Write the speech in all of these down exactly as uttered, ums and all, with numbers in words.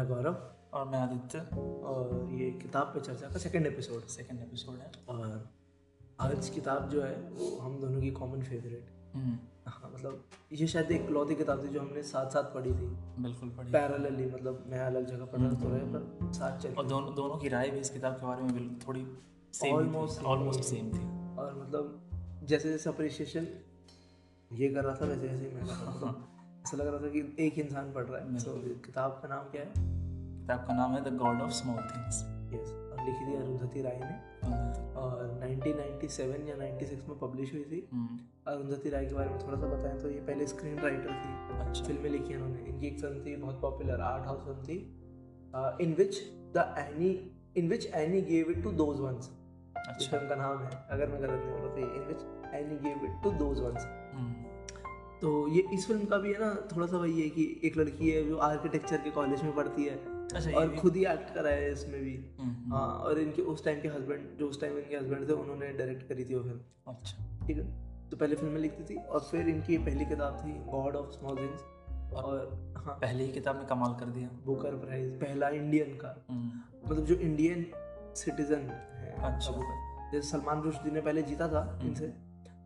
मैं गौरव और मैं आदित्य और ये किताब पे चर्चा का सेकंड एपिसोड सेकंड एपिसोड है। और आज किताब जो है वो हम दोनों की कॉमन फेवरेट, हाँ मतलब ये शायद एक लौती किताब थी जो हमने साथ साथ पढ़ी थी, बिल्कुल पढ़ी पैरेलली, मतलब मैं अलग जगह पढ़ रहा था पर साथ चल, और दोनों दोनों की राय भी इस किताब के बारे में थोड़ी ऑलमोस्ट ऑलमोस्ट सेम थी। और मतलब जैसे जैसे अप्रिसिएशन ये कर रहा था वैसे वैसे ही मैं कर रहा था, ऐसा लग रहा था कि एक इंसान पढ़ रहा है। so, किताब का नाम क्या है? किताब का नाम है the God of small things. Yes, और लिखी थी अरुंधति राय ने और नाइनटीन नाइंटी सेवन या नाइंटी सिक्स में पब्लिश हुई थी। अरुंधति राय के बारे में थोड़ा सा बताएं तो ये पहले स्क्रीन राइटर थी। अच्छा। फिल्में लिखी इन्होंने। इनकी एक फिल्म थी बहुत पॉपुलर आर्ट हाउस फिल्म थी in which the Annie in which Annie gave it to those ones. अच्छा। फिल्म का नाम है, अगर मैं गलत नहीं हो रहा तो in which Annie gave it to those ones. तो ये इस फिल्म का भी है ना थोड़ा सा वही है कि एक लड़की है जो आर्किटेक्चर के कॉलेज में पढ़ती है। अच्छा, और खुद ही एक्ट करा है इसमें भी। हाँ, और इनके उस टाइम के हस्बैंड जो उस टाइम इनके हस्बैंड थे उन्होंने डायरेक्ट करी थी वो फिल्म। अच्छा, ठीक है। तो पहले फिल्में लिखती थी और फिर इनकी पहली किताब थी गॉड ऑफ स्मॉल थिंग्स और, और हाँ पहली किताब ने कमाल कर दिया, बुकर प्राइज पहला इंडियन का, मतलब जो इंडियन सिटीजन है। अच्छा, जैसे सलमान रुश्दी ने पहले जीता था इनसे,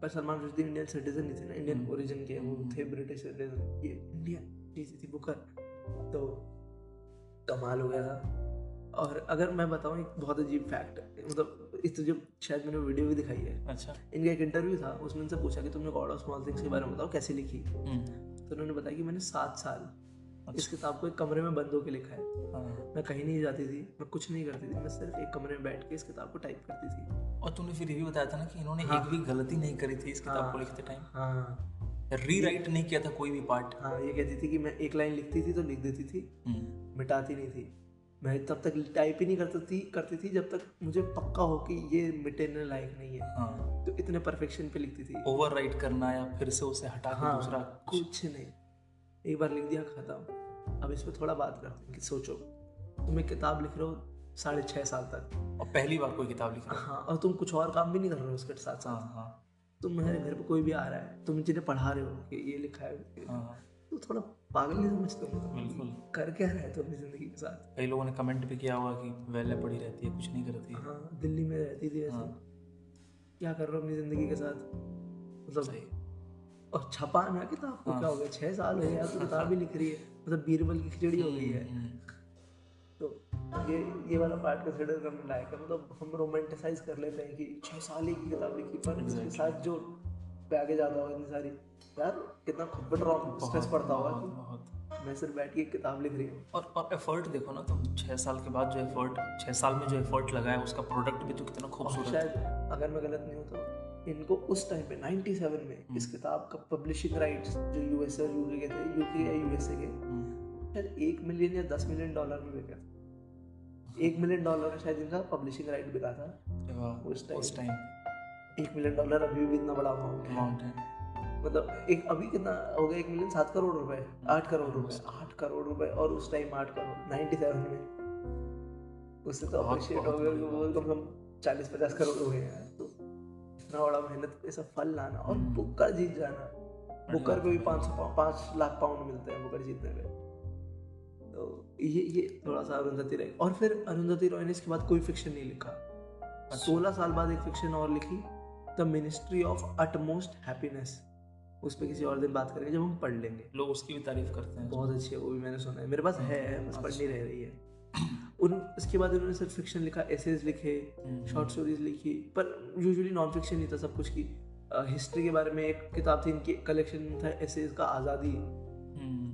पर सलमान रुश्दी इंडियन सिटीजन नहीं थे ना, इंडियन ओरिजिन के, वो थे ब्रिटिश सिटीजन, ये इंडिया जीती थी बुकर, तो कमाल हो गया था। और अगर मैं बताऊँ एक बहुत अजीब फैक्ट, मतलब इस तो जब शायद मैंने वीडियो भी दिखाई है। अच्छा। इनका एक इंटरव्यू था, उसमें इनसे पूछा कि तुमने गॉड ऑफ स्मॉल थिंग्स के बारे में बताओ कैसे लिखी, तो उन्होंने बताया कि मैंने सात साल इस किताब को एक कमरे में बंद होकर लिखा है। मैं कहीं नहीं जाती थी, मैं कुछ नहीं करती थी, मैं सिर्फ एक कमरे में बैठ के इस किताब को टाइप करती थी। और तुमने फिर ये भी बताया था ना कि इन्होंने हाँ, एक भी गलती नहीं करी थी इस किताब हाँ, को लिखते टाइम, हाँ, री राइट नहीं किया था कोई भी पार्ट। हाँ, ये कहती थी कि मैं एक लाइन लिखती थी तो लिख देती थी, मिटाती नहीं थी, मैं तब तक टाइप ही नहीं करती थी करती थी जब तक मुझे पक्का हो कि ये मिटने लायक नहीं है। हाँ, तो इतने परफेक्शन पे लिखती थी, ओवर राइट करना या फिर से उसे हटा के दूसरा कुछ नहीं, एक बार लिख दिया खत्म। अब इस पर थोड़ा बात करते हैं कि सोचो तुम एक किताब लिख रहे हो साढ़े छः साल तक और पहली बार कोई किताब लिख रहे हो, हाँ, और तुम कुछ और काम भी नहीं कर रहे हो उसके साथ साथ, हाँ, हाँ, तुम्हारे घर पे कोई भी आ रहा है, तुम जिन्हें पढ़ा रहे हो कि ये लिखा है, हाँ, तो थोड़ा पागल नहीं समझते हो, बिल्कुल कर क्या रहा है तो अपनी जिंदगी के साथ। कई लोगों ने कमेंट भी किया हुआ कि वेले पड़ी रहती है, कुछ नहीं करती, हाँ, दिल्ली में रहती थी, ऐसा क्या कर रहे हो अपनी जिंदगी के साथ, मतलब और छपा ना किताब को, क्या हो गया छः साल हो गया तो किताब भी लिख रही है, मतलब बीरबल की खिचड़ी हो गई है। तो ये ये वाला पार्ट कंसिडर करने लायक है, मतलब हम रोमांटिसाइज कर लेते हैं कि छः साल ही की किताब लिखी, पर इसके साथ जो आगे ज़्यादा होगा इतनी सारी, यार कितना खुद स्ट्रेस पड़ता होगा कि मैं सिर्फ बैठ के किताब लिख रही हूँ। और और एफर्ट देखो ना, तुम छः साल के बाद जो एफर्ट छः साल में जो एफर्ट लगाया उसका प्रोडक्ट भी तो कितना खूबसूरत है। अगर मैं गलत नहीं हूँ तो इनको उस टाइम पे नाइंटी सेवन में इस किताब का पब्लिशिंग राइट्स जो यूएस और यूके के थे, यूके या यूएसए के, शायद एक मिलियन या दस मिलियन डॉलर में बिका था। एक मिलियन डॉलर का शायद इनका पब्लिशिंग राइट बिका था उस टाइम उस टाइम एक मिलियन डॉलर अभी भी इतना बड़ा अमाउंट है, मतलब एक अभी कितना हो गया, एक मिलियन सात करोड़ रुपए आठ करोड़ रुपए आठ करोड़ रुपए और उस टाइम आठ करोड़ नाइन्टी सेवन में, उससे तो अप्रिशिएट हो गया, कम से कम चालीस पचास करोड़ हो गए। तो बड़ा मेहनत ऐसा फल लाना और बुकर जीत जाना, बुकर पे भी पाँच सौ पाँच लाख पाउंड मिलते हैं बुकर जीतने पे, तो ये ये थोड़ा सा अरुंधति रॉय। और फिर अरुंधति रॉय ने इसके बाद कोई फिक्शन नहीं लिखा, सोलह साल बाद एक फिक्शन और लिखी the ministry of utmost happiness, उस पर किसी और दिन बात करेंगे जब हम पढ़ लेंगे, लोग उसकी भी तारीफ करते हैं, बहुत अच्छी है वो भी, मैंने सुना है, मेरे पास है बस पढ़नी रह रही है। उन इसके बाद उन्होंने सिर्फ फिक्शन लिखा, एसेज लिखे, शॉर्ट स्टोरीज लिखी, पर यूजुअली नॉन फिक्शन ही था सब कुछ की। हिस्ट्री के बारे में एक किताब थी इनकी, कलेक्शन था एसेज का आज़ादी,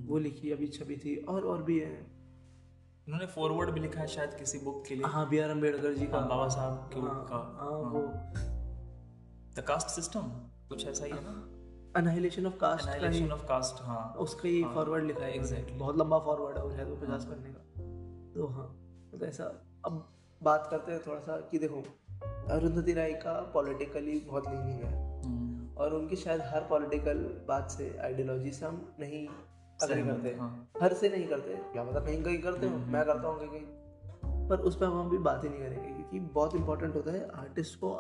वो लिखी, अभी छपी थी, और और भी है। उन्होंने फॉरवर्ड भी लिखा है शायद किसी बुक के लिए, हाँ, बी आर अम्बेडकर जी का, बाबा साहब के बुक का, हाँ, वो द कास्ट सिस्टम कुछ ऐसा ही है ना, Annihilation of Caste, Annihilation of Caste, हाँ, उसका ही फॉरवर्ड लिखा है, एग्जैक्ट, बहुत लंबा फॉरवर्ड है वो शायद पचास पन्ने का। तो हाँ, तो ऐसा अब बात करते हैं थोड़ा सा कि देखो अरुंधति राय का पॉलिटिकली बहुत लीनिंग है और उनकी शायद हर पॉलिटिकल बात से, आइडियोलॉजी से हम नहीं अग्री करते, हाँ। हर से नहीं करते, क्या पता कहीं कहीं करते हो, मैं करता हूँ कहीं कहीं, पर उस पर हम भी बात ही नहीं करेंगे क्योंकि बहुत इंपॉर्टेंट होता है आर्टिस्ट को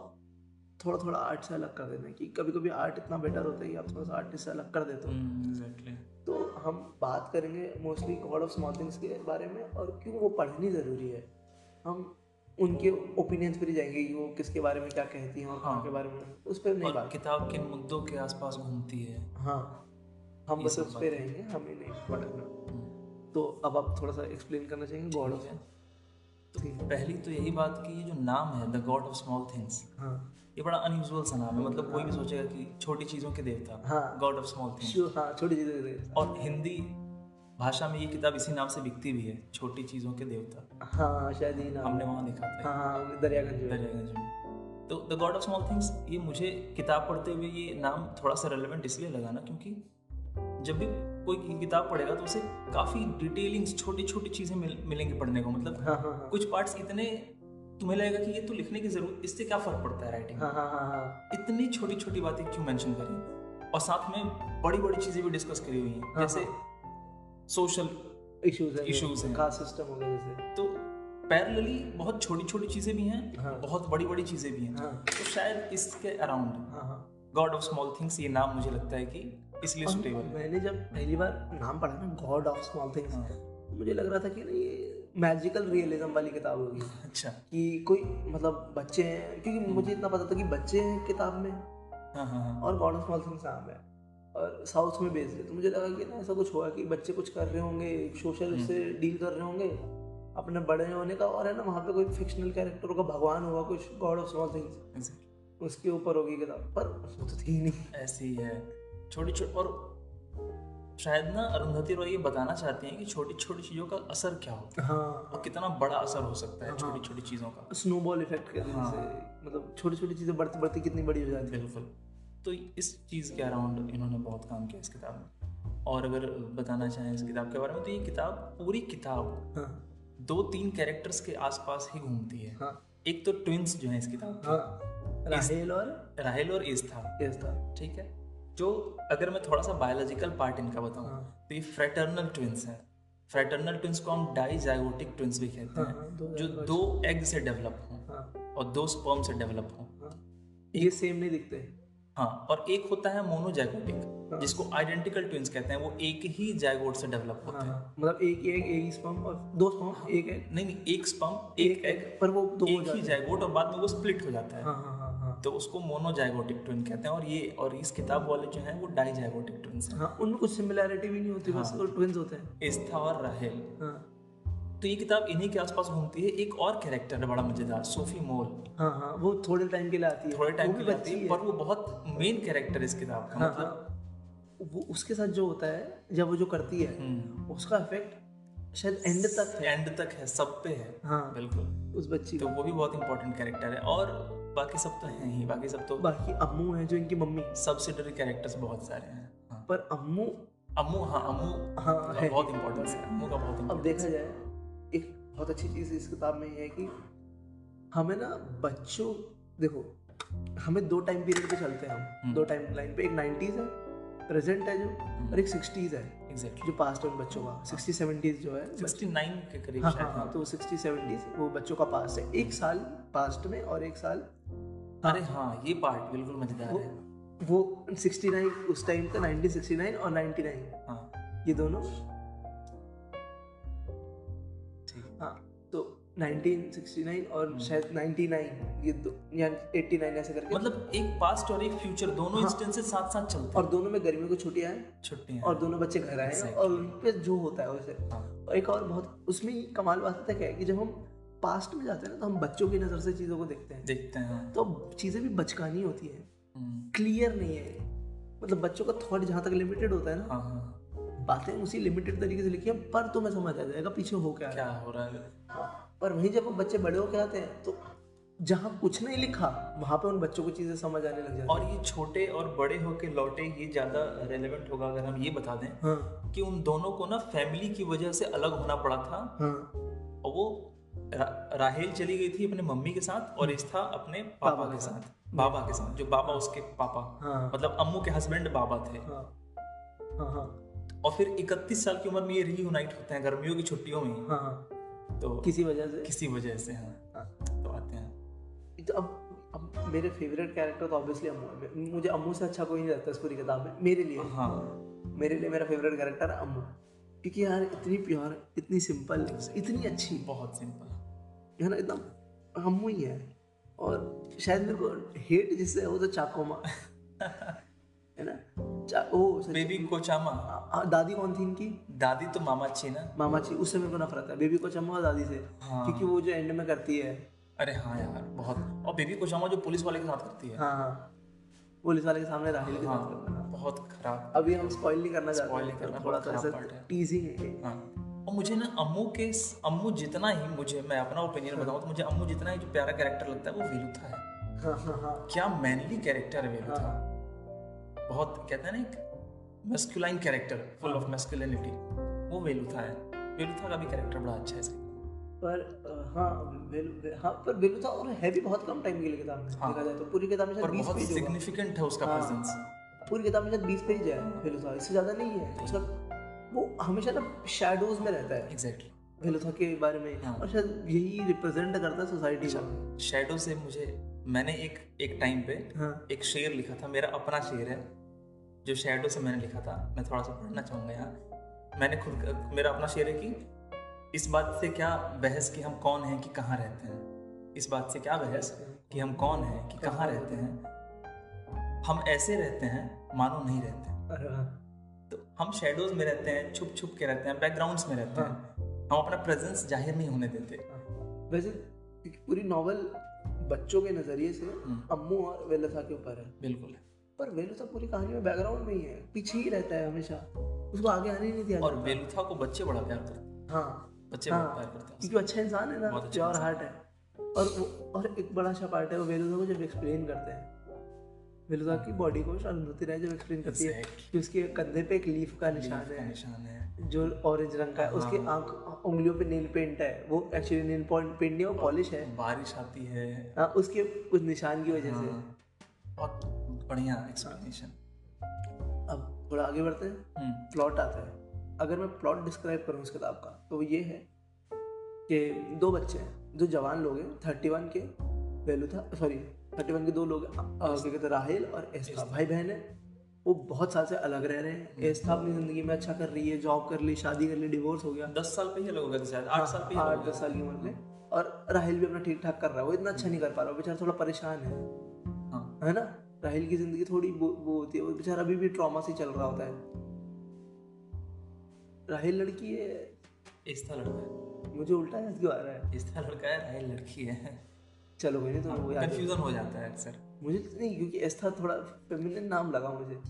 थोड़ा थोड़ा आर्ट से अलग कर देना है कि कभी कभी आर्ट इतना बेटर होता है कि आप थोड़ा सा आर्ट से अलग कर देते हो। एग्जैक्टली। तो हम बात करेंगे mostly God of small things के बारे में और क्यों वो पढ़नी ज़रूरी है। हम उनके ओपिनियंस पर ही जाएंगे कि वो किसके बारे में क्या कहती हैं और हाँ के बारे में उस पर नहीं बात, किताब के मुद्दों के आसपास घूमती है। हाँ, हम बस उस पर रहेंगे, हमें नहीं पढ़ना। तो अब आप थोड़ा सा एक्सप्लेन करना चाहेंगे गॉड ऑफ। तो पहली तो यही बात कि ये जो नाम है the God of small things, हाँ, ये बड़ा अनयूजुअल सा नाम है। मतलब हाँ, कोई भी सोचेगा कि छोटी चीज़ों के देवता, हाँ, गॉड ऑफ स्मॉल थिंग्स, हाँ, छोटी चीज़ों के देवता। और हिंदी भाषा में ये किताब इसी नाम से बिकती भी है, छोटी चीज़ों के देवता। हाँ, शायद ही नाम हमने वहाँ देखा था। हाँ, दरियागंज दरियागंज में। तो the God of small things, ये मुझे किताब पढ़ते हुए ये नाम थोड़ा सा रेलेवेंट इसलिए लगा ना क्योंकि जब भी कोई किताब पढ़ेगा तो उसे काफ़ी डिटेलिंग्स, छोटी छोटी चीज़ें मिल, मिलेंगी पढ़ने को। मतलब हाँ, हाँ, कुछ पार्ट्स इतने तुम्हें लगेगा कि ये तो लिखने की ज़रूरत, इससे क्या फ़र्क पड़ता है राइटिंग, हाँ, हाँ, हाँ, इतनी छोटी छोटी बातें क्यों मेंशन करी। और साथ में बड़ी बड़ी चीज़ें भी डिस्कस करी हुई हैं, हाँ, जैसे सोशल इश्यूज इश्यूज हैं, कास्ट सिस्टम हो गया जैसे। तो पैरेलली बहुत छोटी छोटी चीज़ें भी हैं, बहुत बड़ी बड़ी चीज़ें भी हैं। तो शायद इसके around God of small things ये नाम मुझे लगता है कि इसलिए सुटेबल। मैंने जब पहली बार नाम पढ़ा ना गॉड ऑफ स्मॉल थिंग्स, मुझे लग रहा था कि ना ये मैजिकल रियलिज्म वाली किताब होगी। अच्छा, कि कोई मतलब बच्चे हैं, क्योंकि मुझे इतना पता था कि बच्चे हैं किताब में, हाँ हाँ, और गॉड ऑफ स्मॉल थिंग्स नाम है और साउथ में बेस्ड है। तो मुझे लगा कि ना ऐसा कुछ होगा कि बच्चे कुछ कर रहे होंगे, सोशल से डील कर रहे होंगे अपने बड़े होने का, और है ना वहाँ पे कोई फिक्शनल कैरेक्टर होगा, भगवान होगा कुछ, गॉड ऑफ स्मॉल थिंग्स उसके ऊपर होगी किताब। पर वो तो थी नहीं, ऐसी है छोटी छोटी। और शायद ना अरुंधति रॉय ये बताना चाहती हैं कि छोटी छोटी चीज़ों का असर क्या होता है, हाँ, और कितना बड़ा असर हो सकता है, हाँ, छोटी छोटी चीज़ों का स्नोबॉल इफेक्ट के, हाँ, से मतलब छोटी छोटी चीज़ें बढ़ती बढ़ती कितनी बड़ी हो जाती है। बिल्कुल। तो इस चीज़ के अराउंड इन्होंने बहुत काम किया इस किताब में। और अगर बताना चाहें इस किताब के बारे में तो ये किताब, पूरी किताब, हाँ, दो तीन कैरेक्टर्स के आसपास ही घूमती है। हाँ, एक तो ट्विंस जो हैं इस किताब, हाँ, राहेल और राहेल और एस्था एस्था ठीक है। जो अगर मैं थोड़ा सा बायोलॉजिकल पार्ट इनका बताऊँ, हाँ, तो ये फ्रेटर्नल ट्विंस हैं। फ्रेटर्नल ट्विंस को हम डाइजाइगोटिक ट्विंस भी कहते हैं, हाँ, दो जो दो एग से डेवलप हों, हाँ, और दो स्पर्म से डेवलप हों, हाँ, ये सेम नहीं दिखते हैं, हाँ। और एक होता है मोनोजाइगोटिक, हाँ, जिसको आइडेंटिकल ट्विंस कहते हैं, वो एक ही जाइगोट से डेवलप होते हैं। मतलब एक एग, एक स्पर्म और दो स्पर्म, एक एग नहीं नहीं एक स्पर्म एक एग पर वो दो एक ही जाइगोट और बाद में वो स्प्लिट हो जाता है, तो उसको मोनोजाइगोटिक ट्विन कहते हैं। और ये और इस किताब वाले जो हैं वो डाइजाइगोटिक ट्विन्स हैं, हाँ, उनमें कुछ सिमिलैरिटी भी नहीं होती, हाँ, बस वो ट्विन्स होते हैं, एस्था और राहेल, हाँ। तो ये किताब इन्हीं के आसपास घूमती है। एक और कैरेक्टर है बड़ा मजेदार, सोफी मोल, हाँ हाँ, वो थोड़े टाइम के लिए आती है, थोड़े टाइम के लिए आती है, पर वो बहुत मेन कैरेक्टर है इस किताब का। मतलब वो उसके साथ जो होता है, जब वो जो करती है उसका इफेक्ट शायद एंड तक एंड तक है, सब पे है, हाँ, बिल्कुल उस बच्ची। तो वो भी बहुत इंपॉर्टेंट कैरेक्टर है। और बाकी सब तो हैं ही, बाकी सब तो बाकी अम्मू है जो इनकी मम्मी, सब्सिडरी कैरेक्टर्स बहुत सारे हैं, हाँ। पर अम्मू अम्मू हाँ अम्मू हाँ बहुत इंपॉर्टेंस है, अम्मू का बहुत। अब देखा जाए एक बहुत अच्छी चीज़ इस किताब में है कि हमें ना बच्चों, देखो हमें दो टाइम पीरियड पे चलते हैं हम, दो टाइम लाइन पे, एक नाइन्टीज़ है प्रेजेंट है जो, और एक सिक्सटीज़ है exactly. जो पास्ट है उन बच्चों का, सिक्सटी सेवेंटीज़ जो है उनहत्तर के करीब, हाँ हाँ, तो सिक्सटी सेवेंटीज़ वो बच्चों का पास्ट है, एक साल पास्ट में और एक साल, अरे हाँ ये पार्ट बिल्कुल मजेदार है, वो उनहत्तर उस टाइम का, उन्नीस सौ उनहत्तर और निन्यानवे, हाँ ये दोनों, हाँ तो उन्नीस सौ उनहत्तर और शायद निन्यानवे, ये दो या नवासी ऐसे करके, मतलब एक पास्ट और एक फ्यूचर दोनों इंस्टेंसेस साथ साथ चलते हैं, और दोनों में गर्मियों को छुट्टियां छुट्टियां और दोनों बच्चे घर आए exactly. और उन पे जो होता है वैसे, हाँ। और एक और बहुत उसमें कमाल बात है क्या है कि जब हम पास्ट में जाते हैं ना तो हम बच्चों की नज़र से चीज़ों को देखते हैं देखते हैं तो चीज़ें भी बचकानी होती है, क्लियर नहीं है, मतलब बच्चों का थॉट जहाँ तक लिमिटेड होता है ना, बातें उसी लिमिटेड तरीके से लिखी है, पर तुम्हें समझ आ जाएगा पीछे हो क्या क्या हो रहा है, हाँ। पर वहीं जब वो बच्चे बड़े होके आते हैं तो जहाँ कुछ नहीं लिखा वहाँ पे उन बच्चों को चीज़ें समझ आने लग जाती हैं। और ये छोटे और बड़े होके लौटे ये ज़्यादा रेलेवेंट होगा अगर हम ये बता दें, हाँ। कि उन दोनों को ना फैमिली की वजह से अलग होना पड़ा था, हाँ। और वो रा, राहेल चली गई थी अपने मम्मी के साथ और एस्था अपने पापा, पापा के साथ बाबा के साथ जो बाबा उसके पापा, हाँ। मतलब अम्मू के हस्बैंड बाबा थे, और फिर इकतीस साल की उम्र में ये रीयूनाइट होते हैं गर्मियों की छुट्टियों में, तो किसी वजह से किसी वजह से हाँ, हाँ। तो आते हैं। तो अब अब मेरे फेवरेट कैरेक्टर तो ऑब्वियसली अम्मू है। मुझे अम्मू से अच्छा कोई नहीं लगता इस पूरी किताब में मेरे लिए। हाँ मेरे लिए मेरा फेवरेट कैरेक्टर अम्मू, क्योंकि यार इतनी प्योर, इतनी सिंपल, इतनी अच्छी, बहुत सिंपल है ना, एकदम अम्मू ही है। और शायद मेरे को हेट जिससे वो तो चाकोमा है ना, चा, ओ, बेबी कोचामा। आ, दादी कौन थी इनकी? दादी तो मामाची ना, मामाची। उससे मेरे को नफरत है बेबी कोचामा और दादी से। हाँ। क्योंकि वो जो एंड में करती है, अरे हाँ यार बहुत। और बेबी कोचामा जो पुलिस वाले के साथ करती है। हाँ पुलिस वाले के सामने राहिल के साथ करना बहुत खराब। अभी हम स्पॉइल नहीं करना चाहते हैं, थोड़ा सा ऐसा टीजिंग है। हां और मुझे ना अम्मू के अम्मू जितना ही मुझे, मैं अपना ओपिनियन बताऊं तो मुझे अम्मू जितना ही जो प्यारा कैरेक्टर लगता है वो वेलुथा है। हां हां हां क्या मैनली कैरेक्टर है वेलुथा, बहुत कहते हैं ना एक masculine character, full of masculinity, वो वेलुथा है। वेलुथा का भी कैरेक्टर बड़ा अच्छा है इसका। पर हाँ वेलु हाँ पर वेलुथा और है भी बहुत कम टाइम के लिए किताब में, देखा जाए तो पूरी किताब में शायद बीस पेज होगा। सिग्निफिकेंट है उसका प्रेजेंस पूरी किताब में, शायद बीस पेज है वेलुथा, इससे ज़्यादा नहीं है। उसका वो हमेशा ना शेडोज में रहता है। एग्जैक्टली वेलुथा के बारे में, और शायद यही रिप्रेजेंट करता है सोसाइटी को। शेडो से मुझे, मैंने एक एक टाइम पे एक शेर लिखा था, मेरा अपना शेर है जो शेडो से मैंने लिखा था, मैं थोड़ा सा पढ़ना चाहूँगा यहाँ। मैंने खुद, मेरा अपना शेर है कि इस बात से क्या बहस कि हम कौन हैं कि कहाँ रहते हैं, इस बात से क्या बहस कि हम कौन हैं कि कहाँ रहते हैं, हम ऐसे रहते हैं मानो नहीं रहते। तो हम शेडोज में रहते हैं, छुप छुप के रहते हैं, बैकग्राउंड्स में रहते हैं, हम अपना प्रेजेंस जाहिर नहीं होने देते। वैसे पूरी नॉवल बच्चों के नजरिए से अम्मू और वेलुथा के ऊपर है। बिल्कुल है, पर वेलुथा पूरी कहानी में बैकग्राउंड में ही है, पीछे ही रहता है हमेशा, उसको आगे आने नहीं दिया। और वेलुथा को बच्चे बड़ा प्यार करते हैं। हाँ बच्चे हाँ, प्यार करते हैं क्योंकि अच्छा इंसान है ना, प्योर हार्ट है। और वो, और एक बड़ा अच्छा पार्ट है वो वेलुथा को जब एक्सप्लेन करते हैं, वेलुथा की बॉडी को अरुंधति राय जब एक्सप्लेन करती है कि उसके कंधे पे एक लीफ का निशान है, निशान है जो ऑरेंज रंग का है, उसकी आँख उंगलियों पे नील पेंट है, वो एक्चुअली नील पेंट नहीं वो पॉलिश है, बारिश आती है उसके कुछ निशान की वजह से। बहुत बढ़िया एक्सप्लेनेशन। अब थोड़ा आगे बढ़ते हैं, प्लॉट आता है। अगर मैं प्लॉट डिस्क्राइब करूँ उस किताब का तो ये है कि दो बच्चे हैं, दो जवान लोग हैं, थर्टी वन के वेलुथा सॉरी थर्टी वन के दो लोग हैं, राहेल और एस्था, भाई बहन हैं। वो बहुत साल से अलग रह रहे हैं। एस्था अपनी ज़िंदगी में अच्छा कर रही है, जॉब कर ली, शादी कर ली, डिवोर्स हो गया, दस साल पे ही अलग हो गया, आठ साल पे, आठ दस साल की उम्र में। और राहेल भी अपना ठीक ठाक कर रहा है, वो इतना अच्छा नहीं कर पा रहा, बेचारा थोड़ा परेशान है है ना। राहेल की ज़िंदगी थोड़ी वो होती है, वो बेचारा अभी भी ट्रॉमा से चल रहा होता है। राहेल लड़की है, एस्था लड़का है, मुझे उल्टा याद क्यों आ रहा है, एस्था लड़का है राहेल लड़की है। चलो भाई तो वो कंफ्यूजन हो जाता है अक्सर मुझे, नहीं क्योंकि एस्था थोड़ा फेमिनिन नाम लगा मुझे,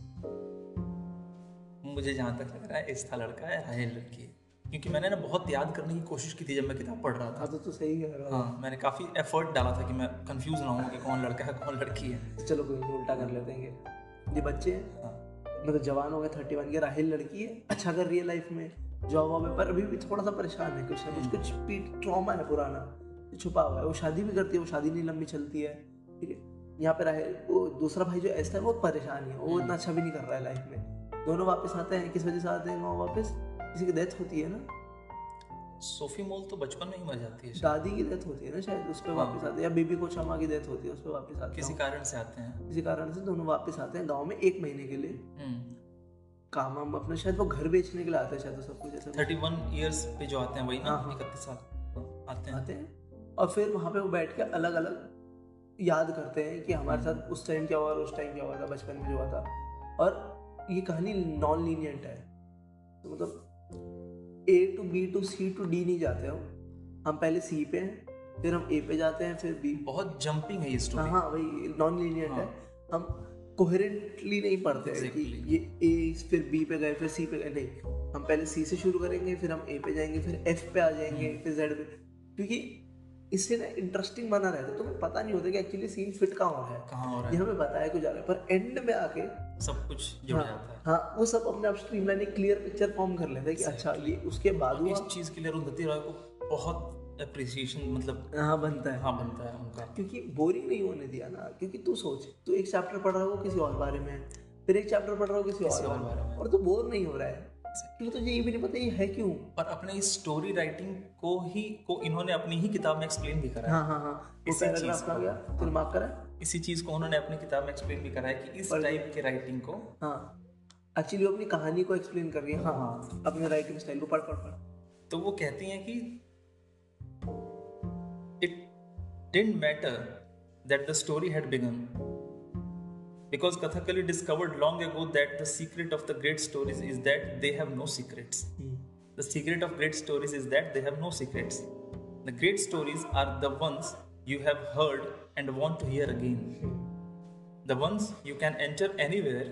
मुझे जहाँ तक लग रहा है एस्था लड़का है राहेल लड़की है, क्योंकि मैंने ना बहुत याद करने की कोशिश की थी जब मैं किताब पढ़ रहा था। तो, तो सही कह रहा हूँ, मैंने काफ़ी एफर्ट डाला था कि मैं कंफ्यूज ना हूँ कि कौन लड़का है कौन लड़की है। चलो कोई उल्टा कर लेते हैं, ये बच्चे हैं मतलब जवान हो गए, थर्टी वन की राहिल लड़की है, अच्छा कर रही है लाइफ में, जॉब वॉब है, पर अभी भी थोड़ा सा परेशान है, कुछ ना कुछ कुछ पीठ ट्रॉमा है पुराना छुपा हुआ है। वो शादी भी करती है, वो शादी नहीं लंबी चलती है, ठीक है। यहाँ पे राहिल, वो दूसरा भाई जो ऐसा है वो परेशान है, वो इतना अच्छा भी नहीं कर रहा है लाइफ में। दोनों वापस आते हैं, किस वजह से आते हैं वापस, किसी की डेथ होती है ना, सोफी मोल तो बचपन में ही मर जाती है, दादी की डेथ होती है ना शायद, उस पर वापस आते हैं, या बेबी कोचामा की डेथ होती है, उस पर वापस आते हैं, किसी कारण से आते हैं, किसी कारण से दोनों वापस आते हैं गांव में एक महीने के लिए काम वाम अपना, शायद वो घर बेचने के लिए आते हैं शायद, तो सब कुछ ऐसा इकतीस इयर्स पे जो आते हैं वही ना इकतीस साल आते हैं आते हैं और फिर वहाँ पे वो बैठ के अलग अलग याद करते हैं कि हमारे साथ उस टाइम क्या हुआ और उस टाइम क्या हुआ था, बचपन में जो हुआ था। और ये कहानी नॉन लीनियंट है, तो मतलब A to B to C to D नहीं जाते हो हम, पहले सी पे हैं, फिर हम ए पे जाते हैं, फिर बी, बहुत जंपिंग है ये स्टोरी। हाँ वही नॉन लीनियर है, हम कोहेरेंटली नहीं पढ़ते हैं कि ये ए फिर बी पे गए फिर सी पे गए, नहीं हम पहले सी से शुरू करेंगे फिर हम ए पे जाएंगे फिर एफ पे आ जाएंगे फिर जेड पे, क्योंकि इससे ना इंटरेस्टिंग बना रहता है, तुम्हें पता नहीं होता कि एक्चुअली सीन फिट कहाँ हो रहा है, कहाँ हो रहा है, ये हमें बताया कुछ जा रहा है, पर एंड में आके सब कुछ जुड़ हाँ, जाता है। हाँ वो सब अपने आप स्ट्रीमलाइन एक क्लियर पिक्चर फॉर्म कर लेते हैं कि अच्छा ये उसके बाद इस चीज़ के लिए अरुंधति रॉय को बहुत अप्रिसिएशन मतलब हाँ बनता है, हाँ बनता है उनका, क्योंकि बोरिंग नहीं होने दिया ना, क्योंकि तू सोच तू एक चैप्टर पढ़ रहा हो किसी और बारे में, फिर एक चैप्टर पढ़ रहा हो किसी और बारे में, और तू बोर नहीं हो रहा है, क्योंकि तुझे ये भी नहीं पता ये है क्यों। पर अपने इस स्टोरी राइटिंग को ही को इन्होंने अपनी ही किताब में एक्सप्लेन भी करा है। हाँ हाँ हाँ इस पैराग्राफ का गया, तुम माफ करा इसी चीज़ को उन्होंने अपनी किताब में एक्सप्लेन भी करा है कि इस टाइप के राइटिंग को, हाँ एक्चुअली वो अपनी कहानी को एक्सप्लेन कर रही है, हाँ हाँ अपने राइटिंग स्टाइल को पढ़ पढ़ पढ़ तो वो कहती हैं कि it didn't matter that the story had begun because Kathakali discovered long ago that the secret of the great stories is that they have no secrets. The secret of great stories is that they have no secrets. The great stories are the ones you have heard and want to hear again. The ones you can enter anywhere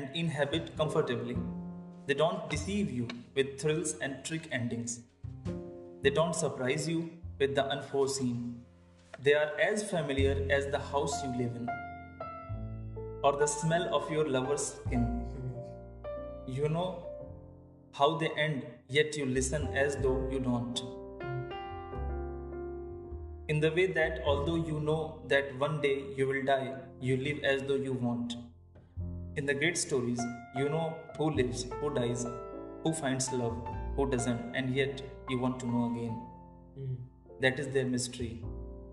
and inhabit comfortably. They don't deceive you with thrills and trick endings. They don't surprise you with the unforeseen. They are as familiar as the house you live in or the smell of your lover's skin. You know how they end, yet you listen as though you don't. In the way that although you know that one day you will die, you live as though you won't. In the great stories, you know who lives, who dies, who finds love, who doesn't, and yet you want to know again. Mm. That is their mystery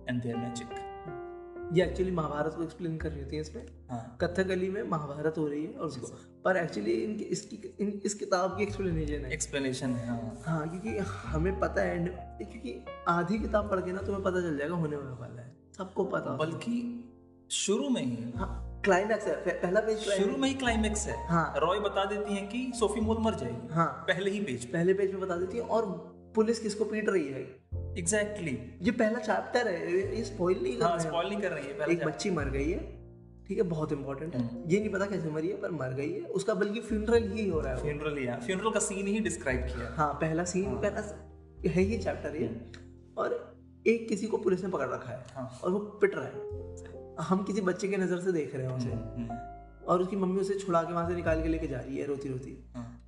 and their magic. ये actually Mahabharata को explain कर रही होती है इसमें, हाँ कथकली में महाभारत हो रही है और उसको, पर एक्चुअली इनकी इसकी इन इस किताब की एक्सप्लेनेशन है एक्सप्लेनेशन है हाँ हाँ क्योंकि हमें पता है, क्योंकि आधी किताब पढ़ के ना तुम्हें पता चल जाएगा होने वाला है, सबको पता, बल्कि शुरू में ही हाँ क्लाइमैक्स है, पहला पेज शुरू में ही क्लाइमैक्स है, हाँ रॉय बता देती है कि सोफी मोल मर जाएगी, हाँ पहले ही पेज पहले पेज में बता देती है और पुलिस किसको पीट रही है. Exactly. ये पहला चैप्टर है, ये स्पॉइल नहीं कर हाँ, स्पॉइल नहीं कर रही है, पहला एक बच्ची मर गई है, ठीक है बहुत इंपॉर्टेंट है, ये नहीं पता कैसे मरी है पर मर गई है, उसका बल्कि फ्यूनरल ही हो रहा है, फ्यूनरल ही फ्यूनरल का सीन ही डिस्क्राइब किया, हाँ पहला सीन हाँ. पहला है ये चैप्टर ये, और एक किसी को पुलिस ने पकड़ रखा है हाँ. और वो पिट रहा है, हम किसी बच्चे की नज़र से देख रहे हैं उसे और उसकी मम्मी उसे छुड़ा के वहाँ से निकाल के लेके जा रही है रोती रोती,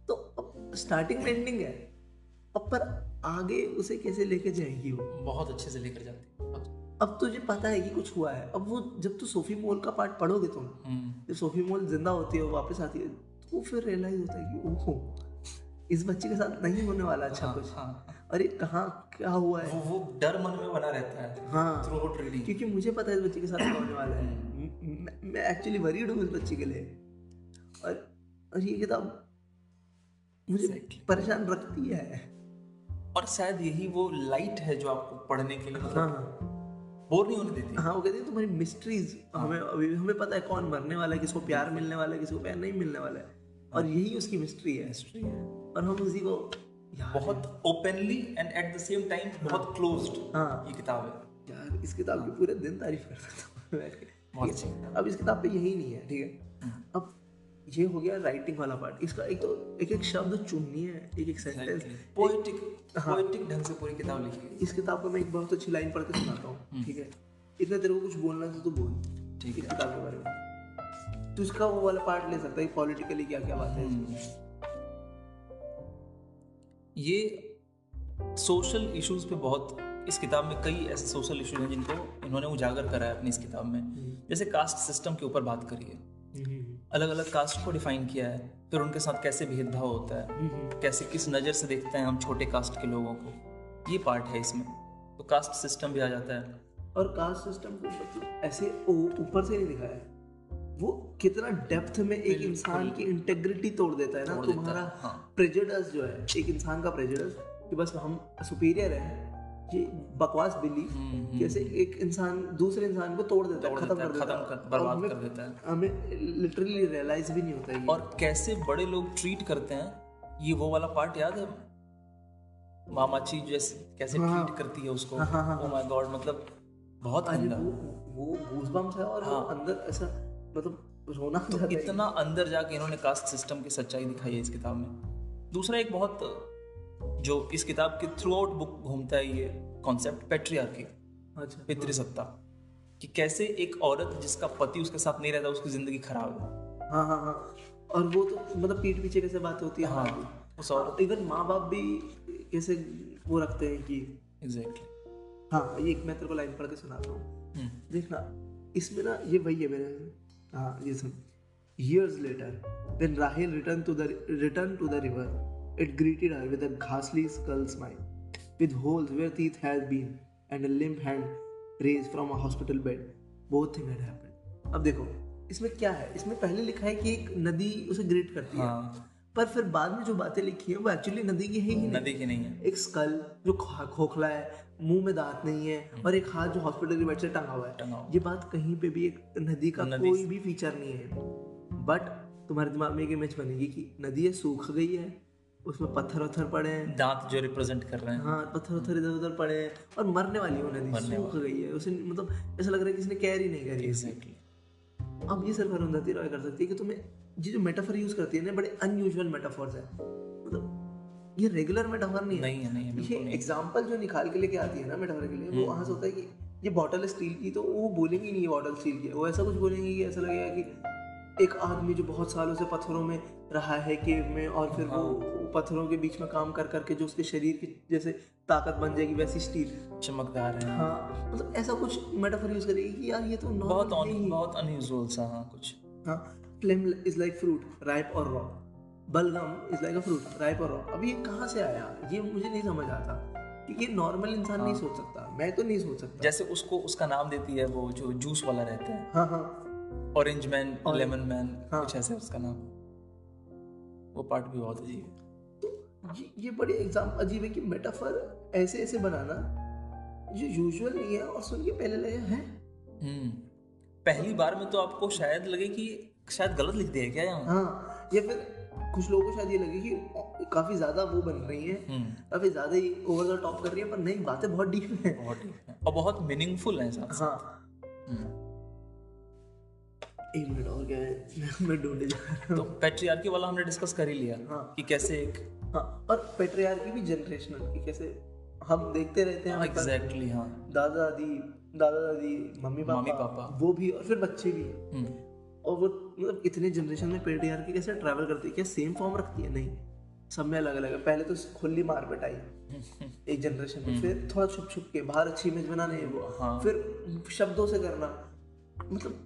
तो स्टार्टिंग में एंडिंग है पर आगे उसे कैसे लेकर जाएगी वो बहुत अच्छे से लेकर जाती है. अब तुझे पता है कि कुछ हुआ है, अब वो जब तू सोफी मोल का पार्ट पढ़ोगे तुम, जब सोफी मोल जिंदा होती है वापस आती है तो फिर रियलाइज होता है कि ओहो इस बच्चे के साथ नहीं होने वाला अच्छा हाँ, कुछ हाँ. अरे कहाँ क्या हुआ है, वो, वो डर मन में बना रहता है हाँ थ्रू आउट रीडिंग, क्योंकि मुझे पता है इस बच्चे के साथ होने वाला है, मैं एक्चुअली वरीड हूँ इस बच्चे के लिए और और ये किताब मुझे परेशान रखती है और शायद यही वो लाइट है जो आपको पढ़ने के लिए हाँ बोर नहीं होने देती, हाँ वो कहती है तुम्हारी मिस्ट्रीज हमें अभी हमें पता है कौन मरने वाला है, किसको प्यार मिलने वाला है, किसको प्यार नहीं मिलने वाला है और यही उसकी मिस्ट्री है, मिस्ट्री है और हम उसी को बहुत openly and at the same time बहुत क्लोज्ड हाँ ये किताब है यार, इस किताब की पूरे दिन तारीफ कर सकता हूँ. अब इस किताब पे यही नहीं है, ठीक है अब ये हो गया राइटिंग वाला पार्ट, इसका एक तो एक एक शब्द चुननी है, एक एक सेंटेंस पोएटिक पोएटिक ढंग से पूरी किताब लिखी है. इस किताब को मैं एक बहुत अच्छी लाइन पढ़ के सुनाता हूँ, ठीक है इतना तेरे को कुछ बोलना है तो तू बोल, ठीक है किताब के बारे में तो इसका वो वाला पार्ट ले सकता है पॉलिटिकली क्या क्या बात है, ये सोशल इशूज पे बहुत इस किताब में कई ऐसे सोशल इशूज हैं जिनको इन्होंने उजागर करा है अपनी इस किताब में, जैसे कास्ट सिस्टम के ऊपर बात करिए, अलग अलग कास्ट को डिफाइन किया है, फिर उनके साथ कैसे भेदभाव होता है, कैसे किस नज़र से देखते हैं हम छोटे कास्ट के लोगों को, ये पार्ट है इसमें, तो कास्ट सिस्टम भी आ जाता है. और कास्ट सिस्टम को मतलब ऐसे ऊपर से नहीं दिखाया है, वो कितना डेप्थ में एक इंसान की इंटेग्रिटी तोड़ देता है ना, तुम्हारा प्रेजुडिस जो है एक इंसान का प्रेजुडिस कि बस हम सुपीरियर हैं, ये बकवास बिलीफ जैसे एक इंसान दूसरे इंसान को तोड़ देता है, खत्म कर देता है, बर्बाद कर देता है, हमें लिटरली रियलाइज भी नहीं होता है. और कैसे बड़े लोग ट्रीट करते हैं, ये वो वाला पार्ट याद है, मामाची जैसे कैसे ट्रीट करती है उसको, ओह माय गॉड मतलब बहुत अंदर वो गूज़बम्स है और अंदर ऐसा मतलब रोना, इतना अंदर जाके इन्होंने कास्ट सिस्टम की सच्चाई दिखाई है इस किताब में. दूसरा एक बहुत जो इस किताब के थ्रू आउट बुक घूमता है ये कॉन्सेप्ट पैट्रियार्की, अच्छा पितृसत्ता, कि कैसे एक औरत जिसका पति उसके साथ नहीं रहता उसकी जिंदगी खराब है, हाँ हाँ हाँ और वो तो मतलब पीठ पीछे कैसे बात होती है, हाँ उस औरत इवन माँ बाप भी कैसे वो रखते हैं कि एग्जैक्टली हाँ ये एक मैं तेरे को लाइन पढ़ के सुनाता हूँ, देखना इसमें ना ये वही है मेरे, हाँ ये सुन. Years later when Rahel returned to the returned to the river, it greeted her with a ghastly skull smile, with holes where teeth had been and a limp hand raised from a hospital bed. Both things had happened. अब देखो इसमें क्या है, इसमें पहले लिखा है कि एक नदी उसे ग्रीट करती हाँ. है, पर फिर बाद में जो बातें लिखी है वो एक्चुअली नदी की है ही नहीं, नदी की नहीं है। एक स्कल जो खोखला है, मुंह में दांत नहीं है और एक हाथ जो हॉस्पिटल के बेड से टंगा हुआ है, ये बात कहीं पे भी एक नदी का नदी कोई भी फीचर नहीं है। बट तुम्हारे दिमाग में एक इमेज बनेगी कि नदी है, सूख गई है, उसमें पत्थर वत्थर पड़े हैं, दांत जो रिप्रेजेंट कर रहे हैं, हाँ पत्थर वत्थर इधर उधर पड़े हैं और मरने वाली वो नदी सूख गई है, उसे मतलब ऐसा लग रहा है किसी ने केयर ही नहीं करी। अब ये सिर्फ अरुंधति रॉय कर सकती है कि तुम्हें जी जो मेटाफर यूज करती है ना, बड़े अनयूजुअल मेटाफर्स है, मतलब ये रेगुलर मेटाफर नहीं है, नहीं है, नहीं है, ये एग्जांपल जो निकाल के लेके आती है ना मेटाफर के लिए, वो वहाँ से होता है कि ये बॉटल स्टील की, तो वो बोलेंगी नहीं बॉटल स्टील की, वो ऐसा कुछ बोलेंगी कि ऐसा लगेगा कि एक आदमी जो बहुत सालों से पत्थरों में रहा है केव में, और फिर वो पत्थरों के बीच में काम कर करके जो उसके शरीर की जैसे ताकत बन जाएगी वैसी स्टील चमकदार है, हाँ मतलब ऐसा कुछ मेटाफर यूज करेगी कि यार ये तो बहुत बहुत अनयूजुअल सा, हाँ कुछ हाँ। Plum is like fruit, ripe और रॉ, बलगम is like a fruit, ripe और रॉ। अब ये कहाँ से आया, ये मुझे नहीं समझ आता कि ये नॉर्मल इंसान हाँ। नहीं सोच सकता, मैं तो नहीं सोच सकता। जैसे उसको उसका नाम देती है वो जो जूस वाला रहता है, हाँ हाँ, ऑरेंज मैन, लेमन मैन, कुछ ऐसे उसका नाम, वो पार्ट भी बहुत अजीब है। ये ये बड़े एग्जाम अजीब है कि मेटाफर ऐसे ऐसे बनाना जो यूजुअल नहीं है, और सुन के पहले लगे हैं हम्म पहली बार में तो आपको शायद लगे कि शायद गलत लिख दिया क्या यहाँ, हाँ, या फिर कुछ लोगों को शायद ये लगे कि काफ़ी ज़्यादा वो बन रही है, काफ़ी ज़्यादा ही ओवर द टॉप कर रही है, पर नहीं, बातें बहुत डीप हैं, बहुत डीप हैं और बहुत मीनिंगफुल हैं साथ साथ। एक मिनट और क्या है मैं ढूंढे जा रहा हूँ। तो पैट्रियार्की वाला हमने डिस्कस कर ही लिया हाँ। कि कैसे एक हाँ, और पैट्रियार्की भी जनरेशनल, कि कैसे हम देखते रहते हैं एग्जैक्टली हाँ, दादा दादी दादा दादी मम्मी पापा वो भी और फिर बच्चे भी, और वो मतलब इतने जनरेशन में पैट्रियार्की कैसे ट्रैवल करती है, क्या सेम फॉर्म रखती है? नहीं, सब में अलग अलग है। पहले तो खुली मारपीट आई एक जनरेशन में, फिर थोड़ा छुप छुप के बाहर अच्छी इमेज बनाने वो, फिर शब्दों से करना, मतलब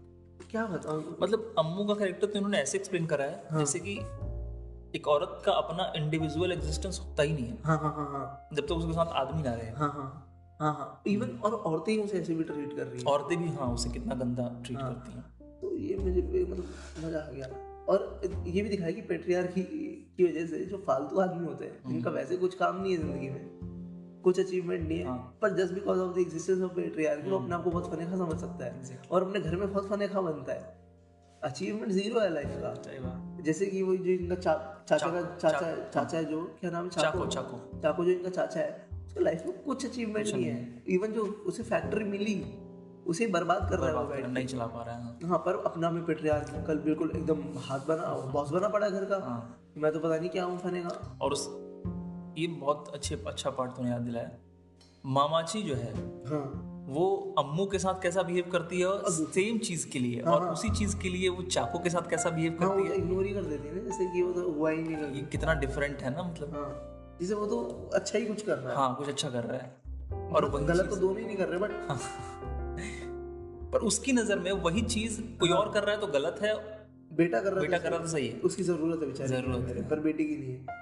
क्या बताऊं, मतलब अम्मू का कैरेक्टर तो इन्होंने ऐसे एक्सप्लेन करा है हाँ। जैसे कि एक औरत का अपना इंडिविजुअल एग्जिस्टेंस होता ही नहीं है हाँ हाँ हाँ। जब तक तो उसके साथ आदमी ना रहे हाँ हाँ हाँ हाँ। इवन और औरतें ही उसे ऐसे भी ट्रीट कर रही हैं, औरतें भी हाँ उसे कितना गंदा ट्रीट हाँ। करती हैं। तो ये मुझे मतलब मजा आ गया। और ये भी दिखाया कि पैट्रियार्की की वजह से जो फालतू आदमी होते हैं जिनका वैसे कुछ काम नहीं है जिंदगी में, कुछ अचीवमेंट नहीं है हाँ। पर just because of the existence of patriarchy वो अपने आप को बहुत फनेखा समझ सकता है और अपने घर में बहुत फनेखा बनता है। अचीवमेंट जीरो है लाइफ का। जैसे कि वो जो इनका चा, चाचा का चाचा चाचा है, जो क्या नाम है, चाको चाको चाको जो इनका चाचा है, उसका लाइफ में कुछ अचीवमेंट नहीं है। इवन जो उसे फैक्ट्री मिली उसे बर्बाद कर रहा है, नहीं चला पा रहा है हाँ। पर अपना में पैट्रियार्की कल बिल्कुल एकदम हाथ बना बॉस बना पड़ा घर का, मैं तो पता नहीं क्या हूँ फनेखा। और ये बहुत अच्छे अच्छा पार्ट तो याद दिलाया। मामाची जो है हाँ। वो अम्मू के साथ कैसा बिहेव करती है और सेम चीज के लिए हाँ। और उसी चीज के लिए वो चाकू के साथ कैसा बिहेव करती हाँ, है, इग्नोर ही कर देती है ना, जैसे कि वो तो हुआ ही नहीं करती। ये कितना डिफरेंट है ना, मतलब हाँ। जैसे वो तो अच्छा ही कुछ कर रहा है हाँ, कुछ अच्छा कर रहा है और गलत तो दोनों ही नहीं कर रहे, बट पर उसकी नजर में वही चीज कोई और कर रहा है तो गलत है, बेटा कर रहा है बेटा कर रहा है तो सही है, उसकी जरूरत है बेचारे जरूरत है पर बेटी की नहीं है।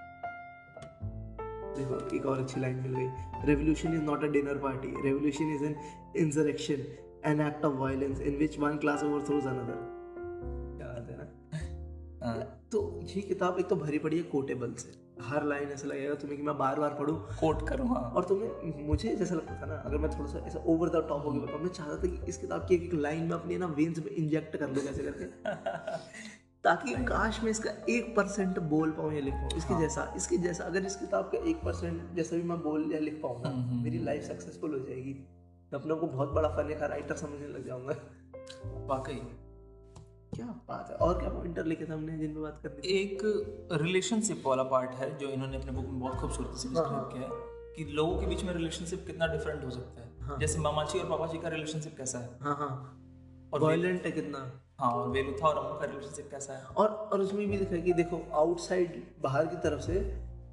देखो एक और अच्छी लाइन मिल गई, revolution is not a dinner party, revolution is an insurrection, an act of violence in which one class overthrows another. याद है ना? तो ये किताब एक तो भरी पड़ी है कोटेबल से, हर लाइन ऐसा लगेगा तुम्हें कि मैं बार बार पढूं कोट करूं हाँ। और तुम्हें मुझे जैसा लगता था ना, अगर मैं थोड़ा सा ऐसा ओवर द टॉप हो गया बताऊं, मैं चाहता था कि इस किताब की एक एक लाइन में अपनी ना वेन्स में इंजेक्ट कर लूं कैसे करके, ताकि काश मैं इसका एक परसेंट बोल पाऊँ या लिख पाऊँ इसके हाँ। जैसा इसके जैसा अगर इस किताब का एक परसेंट जैसा भी मैं बोल या लिख पाऊँगा मेरी लाइफ सक्सेसफुल हो जाएगी, तो अपने को बहुत बड़ा फनेकार राइटर समझने लग जाऊँगा। वाकई क्या बात है। और क्या पॉइंटर लिखे थे हमने जिन पे बात करते हैं? एक रिलेशनशिप वाला पार्ट है जो इन्होंने अपने बुक में बहुत खूबसूरती से डिस्क्राइब किया है कि लोगों के बीच में रिलेशनशिप कितना डिफरेंट हो सकता है। जैसे मामाची और पापाजी का रिलेशनशिप कैसा है और वायलेंट है कितना हाँ, और वेलुथा और अम्मू का रिलेशनशिप कैसा है। और और उसमें भी दिखा कि देखो आउटसाइड बाहर की तरफ से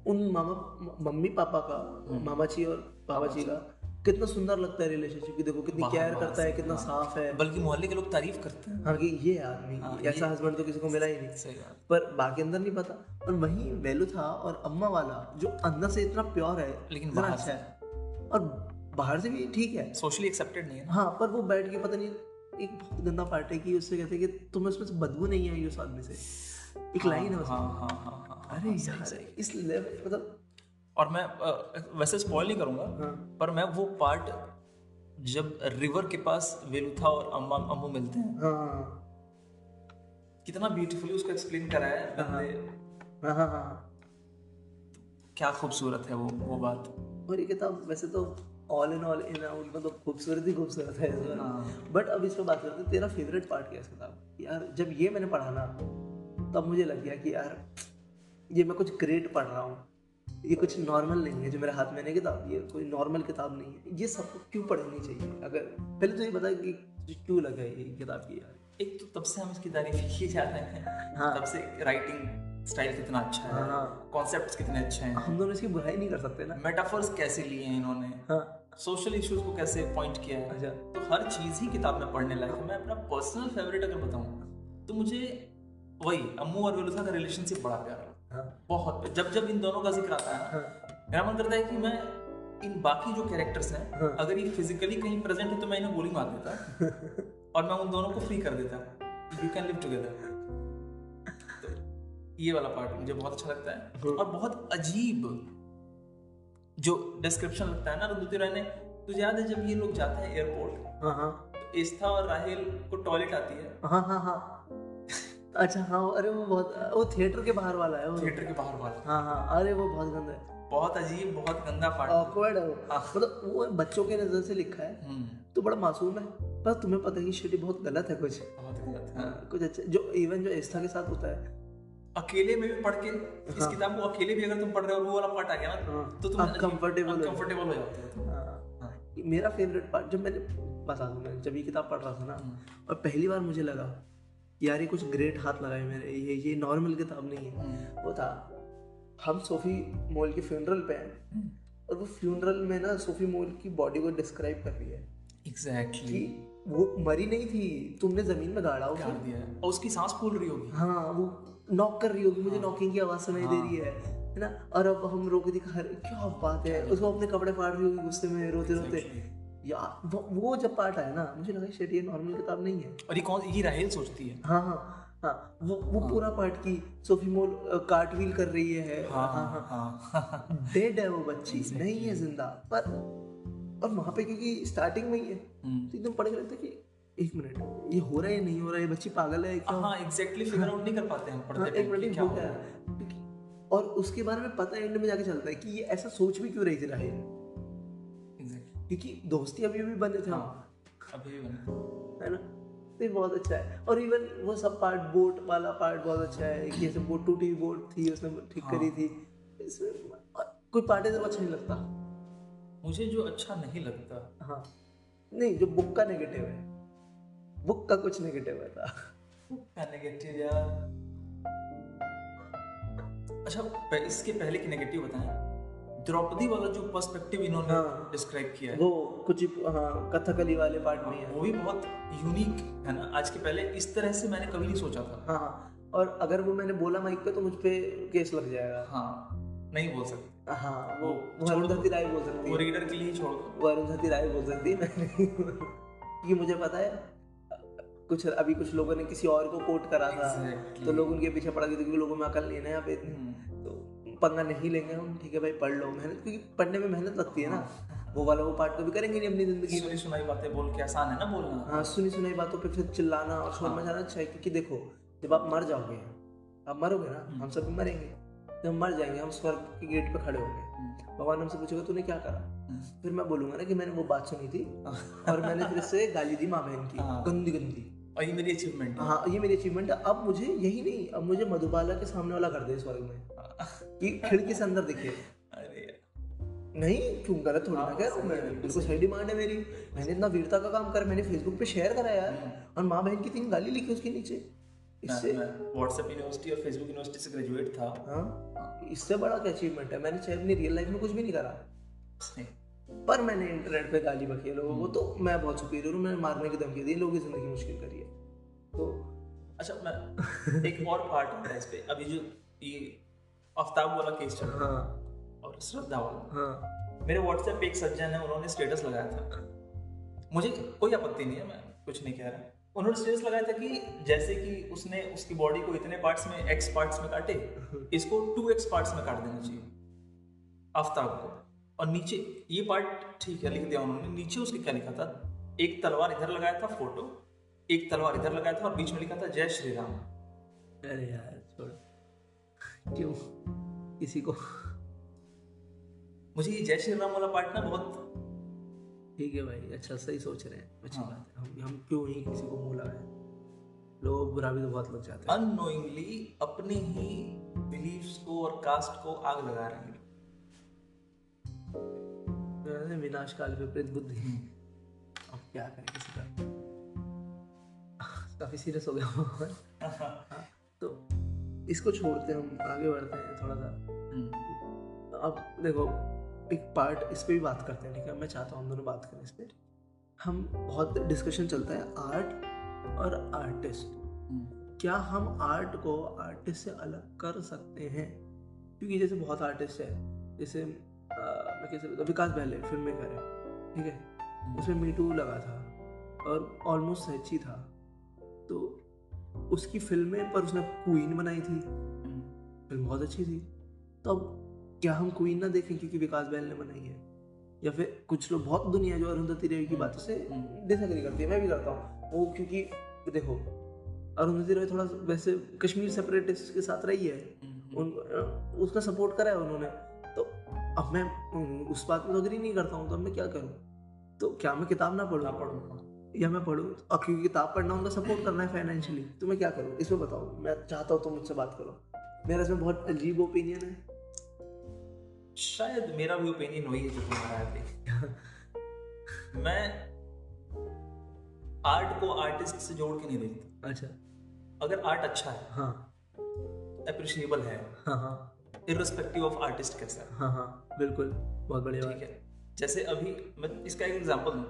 उन मामा मम्मी पापा का मामाची और पापाजी का कितना सुंदर लगता है रिलेशनशिप कि देखो कितनी केयर करता है, कितना साफ है, बल्कि मोहल्ले के लोग तारीफ करते हैं हाँ कि ये आदमी ऐसा हस्बैंड तो किसी को मिला ही नहीं, पर बाकी अंदर नहीं पता। और वहीं वेलुथा और अम्मा वाला जो अंदर से इतना प्योर है लेकिन बाहर अच्छा है और बाहर से भी ठीक है, सोशली एक्सेप्टेड नहीं है हाँ, पर वो बैठ के पता नहीं एक बहुत गंदा पार्ट है कि उससे कहते हैं कि तुम्हें उसमें बदबू नहीं आई उस आदमी से, एक लाइन है उसमें। अरे यार इस लेवल मतलब, और मैं वैसे स्पॉइल नहीं करूँगा पर मैं वो पार्ट जब रिवर के पास वेलुथा और अम्मा अम्मू मिलते हैं कितना ब्यूटीफुली उसको एक्सप्लेन करा है, क्या खूबसूरत है वो वो बात। और ये किताब वैसे तो all in all in all मतलब खूबसूरत ही खूबसूरत है। बट अब इस पर बात करते हैं, तेरा फेवरेट पार्ट क्या है इस किताब? यार जब ये मैंने पढ़ा ना तब मुझे लग गया कि यार ये मैं कुछ ग्रेट पढ़ रहा हूँ, ये कुछ नॉर्मल नहीं है जो मेरे हाथ में है किताब, ये कोई नॉर्मल किताब नहीं है, ये सबको क्यों पढ़नी चाहिए? अगर पहले तो ये बता कि क्यों लगा ये किताब की? यार एक तो तब से हम इसकी तारीफ ही जाते हैं, तब से राइटिंग स्टाइल कितना अच्छा है, कॉन्सेप्ट्स कितने अच्छे हैं, हम दोनों इसकी बुराई नहीं कर सकते ना। मेटाफर्स कैसे लिए हैं इन्होंने, सोशल इश्यूज को कैसे पॉइंट किया है। अच्छा तो हर चीज़ ही किताब में पढ़ने लायक है। मैं अपना पर्सनल फेवरेट अगर बताऊँ तो मुझे वही अम्मू और वेलुथा का रिलेशनशिप बड़ा प्यारा लगा, बहुत। जब जब इन दोनों का जिक्र आता है मेरा मन करता है कि मैं इन बाकी जो कैरेक्टर्स हैं अगर ये फिजिकली कहीं प्रेजेंट है तो मैं इन्हें गोली मार देता और मैं उन दोनों को फ्री कर देता, यू कैन लिव टुगेदर। ये वाला पार्ट मुझे बहुत अच्छा लगता है। और बहुत अजीब जो डिस्क्रिप्शन लगता है ना अरुंधति रॉय ने, तुझे याद है जब ये लोग जाते हैं एयरपोर्ट तो एस्था और राहेल को टॉयलेट आती है। हाँ हाँ हाँ अच्छा हाँ, अरे वो बहुत वो थिएटर के बाहर वाला है, वो थिएटर के बाहर वाला। हाँ हाँ अरे वो बहुत गंदा है, बहुत अजीब बहुत गंदा पार्ट, ऑकवर्ड है वो। मतलब वो बच्चों के नजर से लिखा है तो बड़ा मासूम है, पर तुम्हें पता है कि शिट बहुत गलत है, कुछ बहुत गलत है कुछ। अच्छा जो इवन जो एस्था के साथ होता है अकेले में भी पढ़ के इस किताब को अकेले भी अगर तुम पढ़ रहे हो वो वाला पार्ट आ गया ना तो तुम कंफर्टेबल कंफर्टेबल हो जाते हो। मेरा फेवरेट पार्ट जब मैंने बता दूं मैं जब ये किताब पढ़ रहा था ना और पहली बार मुझे लगा यार ये कुछ ग्रेट हाथ लगाए मेरे, ये ये नॉर्मल किताब नहीं है, वो था हम सोफी मोल के फ्यूनरल पे हैं और वो फ्यूनरल में ना सोफी मोल की बॉडी को डिस्क्राइब कर रही है। एग्जैक्टली वो मरी नहीं थी, तुमने जमीन में गाड़ा उसे और उसकी सांस फूल रही होगी। हाँ वो नॉक कर रही होगी, मुझे नॉकिंग की आवाज़ सुनाई दे रही है है ना। और अब हम रो के दिखा रहे क्या बात है, उसको अपने कपड़े फाड़ रही होगी गुस्से में रोते रोते। यार वो जब पार्ट आया ना मुझे लगा शायद ये नॉर्मल किताब नहीं है। और ये कौन ये राहेल सोचती है। हाँ हाँ हाँ वो वो पूरा पार्ट की सोफी मोल कार्टव्हील कर रही है। हाँ हाँ डेड है वो बच्ची, नहीं है जिंदा। पर और वहाँ पे क्योंकि स्टार्टिंग में ही है तो एकदम पढ़ के लगता है कि एक मिनट ये हो रहा है नहीं हो रहा है, बच्ची पागल है क्या? हाँ एग्जैक्टली फिगर आउट नहीं कर पाते हैं पढ़ते पढ़ते क्या हो रहा है। और उसके बारे में पता एंड में जाके चलता है कि ये ऐसा सोच भी क्यों रही थी राहेल, क्योंकि दोस्ती अभी भी बंद थे अभी भी बंद है ना। तो ये बहुत अच्छा है। और इवन वो सब पार्ट बोट वाला पार्ट बहुत अच्छा है कि ऐसे बोट टूटी बोट थी उसने ठीक करी थी। इसमें कोई पार्ट है अच्छा नहीं लगता मुझे, जो अच्छा नहीं लगता हाँ नहीं जो बुक का नेगेटिव है, बुक का कुछ नेगेटिव था। बुक का नेगेटिव यार अच्छा इसके पहले की नेगेटिव बताएं, द्रौपदी वाला जो पर्सपेक्टिव इन्होंने हाँ, डिस्क्राइब किया है वो कुछ हाँ, कथकली वाले पार्ट में है वो भी बहुत यूनिक है ना। आज के पहले इस तरह से मैंने कभी नहीं सोचा था। हाँ और अगर वो मैंने बोला माइक पे तो मुझ पे केस लग जाएगा। हाँ नहीं बोल सकते। हाँ वो अरुंधति राय बोल सकती है, वो रीडर के लिए छोड़ दो, वो अरुंधति राय बोल सकती है। मुझे पता है कुछ अभी कुछ लोगों ने किसी और को कोट करा था exactly. तो लोग उनके पीछे पड़ गए थे क्योंकि लोगों में अकल नहीं है यहाँ पे इतनी, तो पंगा नहीं लेंगे हम। ठीक है भाई पढ़ लो, मेहनत क्योंकि पढ़ने में मेहनत लगती है ना। वो वाला वो पार्ट कभी करेंगे नहीं अपनी जिंदगी। सुनी सुनाई बातें बोल के आसान है ना बोलना। हाँ सुनी सुनाई बातों पर फिर चिल्लाना और शोर मचाना अच्छा है, क्योंकि देखो जब आप मर जाओगे, आप मरोगे ना, हम सब मरेंगे, जब मर जाएंगे हम स्वर्ग के गेट पे खड़े होंगे, भगवान हमसे पूछेगा तूने क्या करा, फिर मैं बोलूंगा ना कि मैंने वो बात सुनी थी और मैंने फिर से गाली दी माँ बहन की गंदी गंदी और ये मेरी अचीवमेंट है। हाँ ये मेरी अचीवमेंट है। अब मुझे यही नहीं, अब मुझे मधुबाला के सामने वाला कर दे स्वर्ग में कि खिड़की से अंदर दिखे। अरे नहीं क्यों गलत थोड़ी ना कह रहा हूँ मैं, बिल्कुल सही डिमांड है मेरी। मैंने इतना वीरता का काम कर, मैंने फेसबुक पे शेयर करा यार और माँ बहन की तीन गाली लिखी उसके नीचे। इससे व्हाट्सएप यूनिवर्सिटी और फेसबुक यूनिवर्सिटी से ग्रेजुएट था। हाँ इससे बड़ा क्या अचीवमेंट है? मैंने चाहे अपनी रियल लाइफ में कुछ भी नहीं करा पर मैंने इंटरनेट पे गाली बकी है लोगों को, तो मैं बहुत सुपीरियर हूँ, मैंने मारने की धमकी दी, लोगों की जिंदगी मुश्किल करी है। तो अच्छा मैं एक और पार्ट होता है इस पे, अभी जो ये आफ्ताब वाला केस चल रहा है और श्रद्धा वाला। हाँ मेरे व्हाट्सएप पे एक सज्जन है उन्होंने स्टेटस लगाया था, मुझे कोई आपत्ति नहीं है, मैं कुछ नहीं कह रहा। उन्होंने स्टेटस लगाया था कि जैसे कि उसने उसकी बॉडी को इतने पार्ट्स में एक्स पार्ट्स में काटे, इसको टू एक्स पार्ट्स में काट देना चाहिए आफ्ताब को। और नीचे ये पार्ट ठीक है लिख दिया उन्होंने, नीचे उसके क्या लिखा था, एक तलवार इधर लगाया था फोटो, एक तलवार इधर लगाया था और बीच में लिखा था जय श्री राम। अरे यार छोड़, क्यों किसी को। मुझे ये जय श्री राम वाला पार्ट ना बहुत, ठीक है भाई अच्छा सही सोच रहे हैं, अच्छी हाँ। बात है, हम हम क्यों ही किसी को मुंह लगाए, लोग बुरा भी तो बहुत लोग चाहते हैं। अननोइंगली अपने ही बिलीव्स को और कास्ट को आग लगा रहे हैं, विनाश काल विपरीत बुद्धि। अब क्या करें किसी का, काफी सीरियस हो गया। तो इसको छोड़ते हम आगे बढ़ते हैं थोड़ा सा। अब देखो एक पार्ट इस पे भी बात करते हैं, ठीक है, मैं चाहता हूँ हम दोनों बात करें इस पे। हम बहुत डिस्कशन चलता है आर्ट और आर्टिस्ट, क्या हम आर्ट को आर्टिस्ट से अलग कर सकते हैं? क्योंकि जैसे बहुत आर्टिस्ट है, जैसे विकास बहल है, फिल्म मेकर है, ठीक है, उसमें मी टू लगा था और ऑलमोस्ट सच्ची था, तो उसकी फिल्में पर उसने क्वीन बनाई थी, फिल्म बहुत अच्छी थी, तो अब क्या हम क्वीन ना देखें क्योंकि विकास बहल ने बनाई है? या फिर कुछ लोग, बहुत दुनिया जो अरुंधति रॉय की बातों से डिसएग्री करती है, मैं भी करता हूँ वो, क्योंकि देखो अरुंधति रॉय थोड़ा वैसे कश्मीर सेपरेटिस्ट के साथ रही है, उसका सपोर्ट करा है उन्होंने, तो अब मैं उस बात में तो अग्री नहीं करता हूँ, तो अब मैं क्या करूँ? तो क्या मैं किताब ना पढ़ूँ पढ़ूँ या मैं पढ़ूँ, और क्योंकि किताब पढ़ना उनका सपोर्ट करना है फाइनेंशियली, तो मैं क्या करूँ इसमें बताओ। मैं चाहता हूँ तुम तो मुझसे बात करो, मेरा इसमें बहुत अजीब ओपिनियन है, शायद मेरा भी ओपिनियन वही है जो तुम्हारा है। मैं आर्ट को आर्टिस्ट से जोड़ के नहीं देखता। अच्छा, अगर आर्ट अच्छा है, हाँ, अप्रिशिएबल है, हाँ हाँ, इर्रेस्पेक्टिव ऑफ आर्टिस्ट कैसा है, हाँ हाँ बिल्कुल, बहुत बढ़िया बात है। जैसे अभी मैं इसका एक एग्जांपल दूं,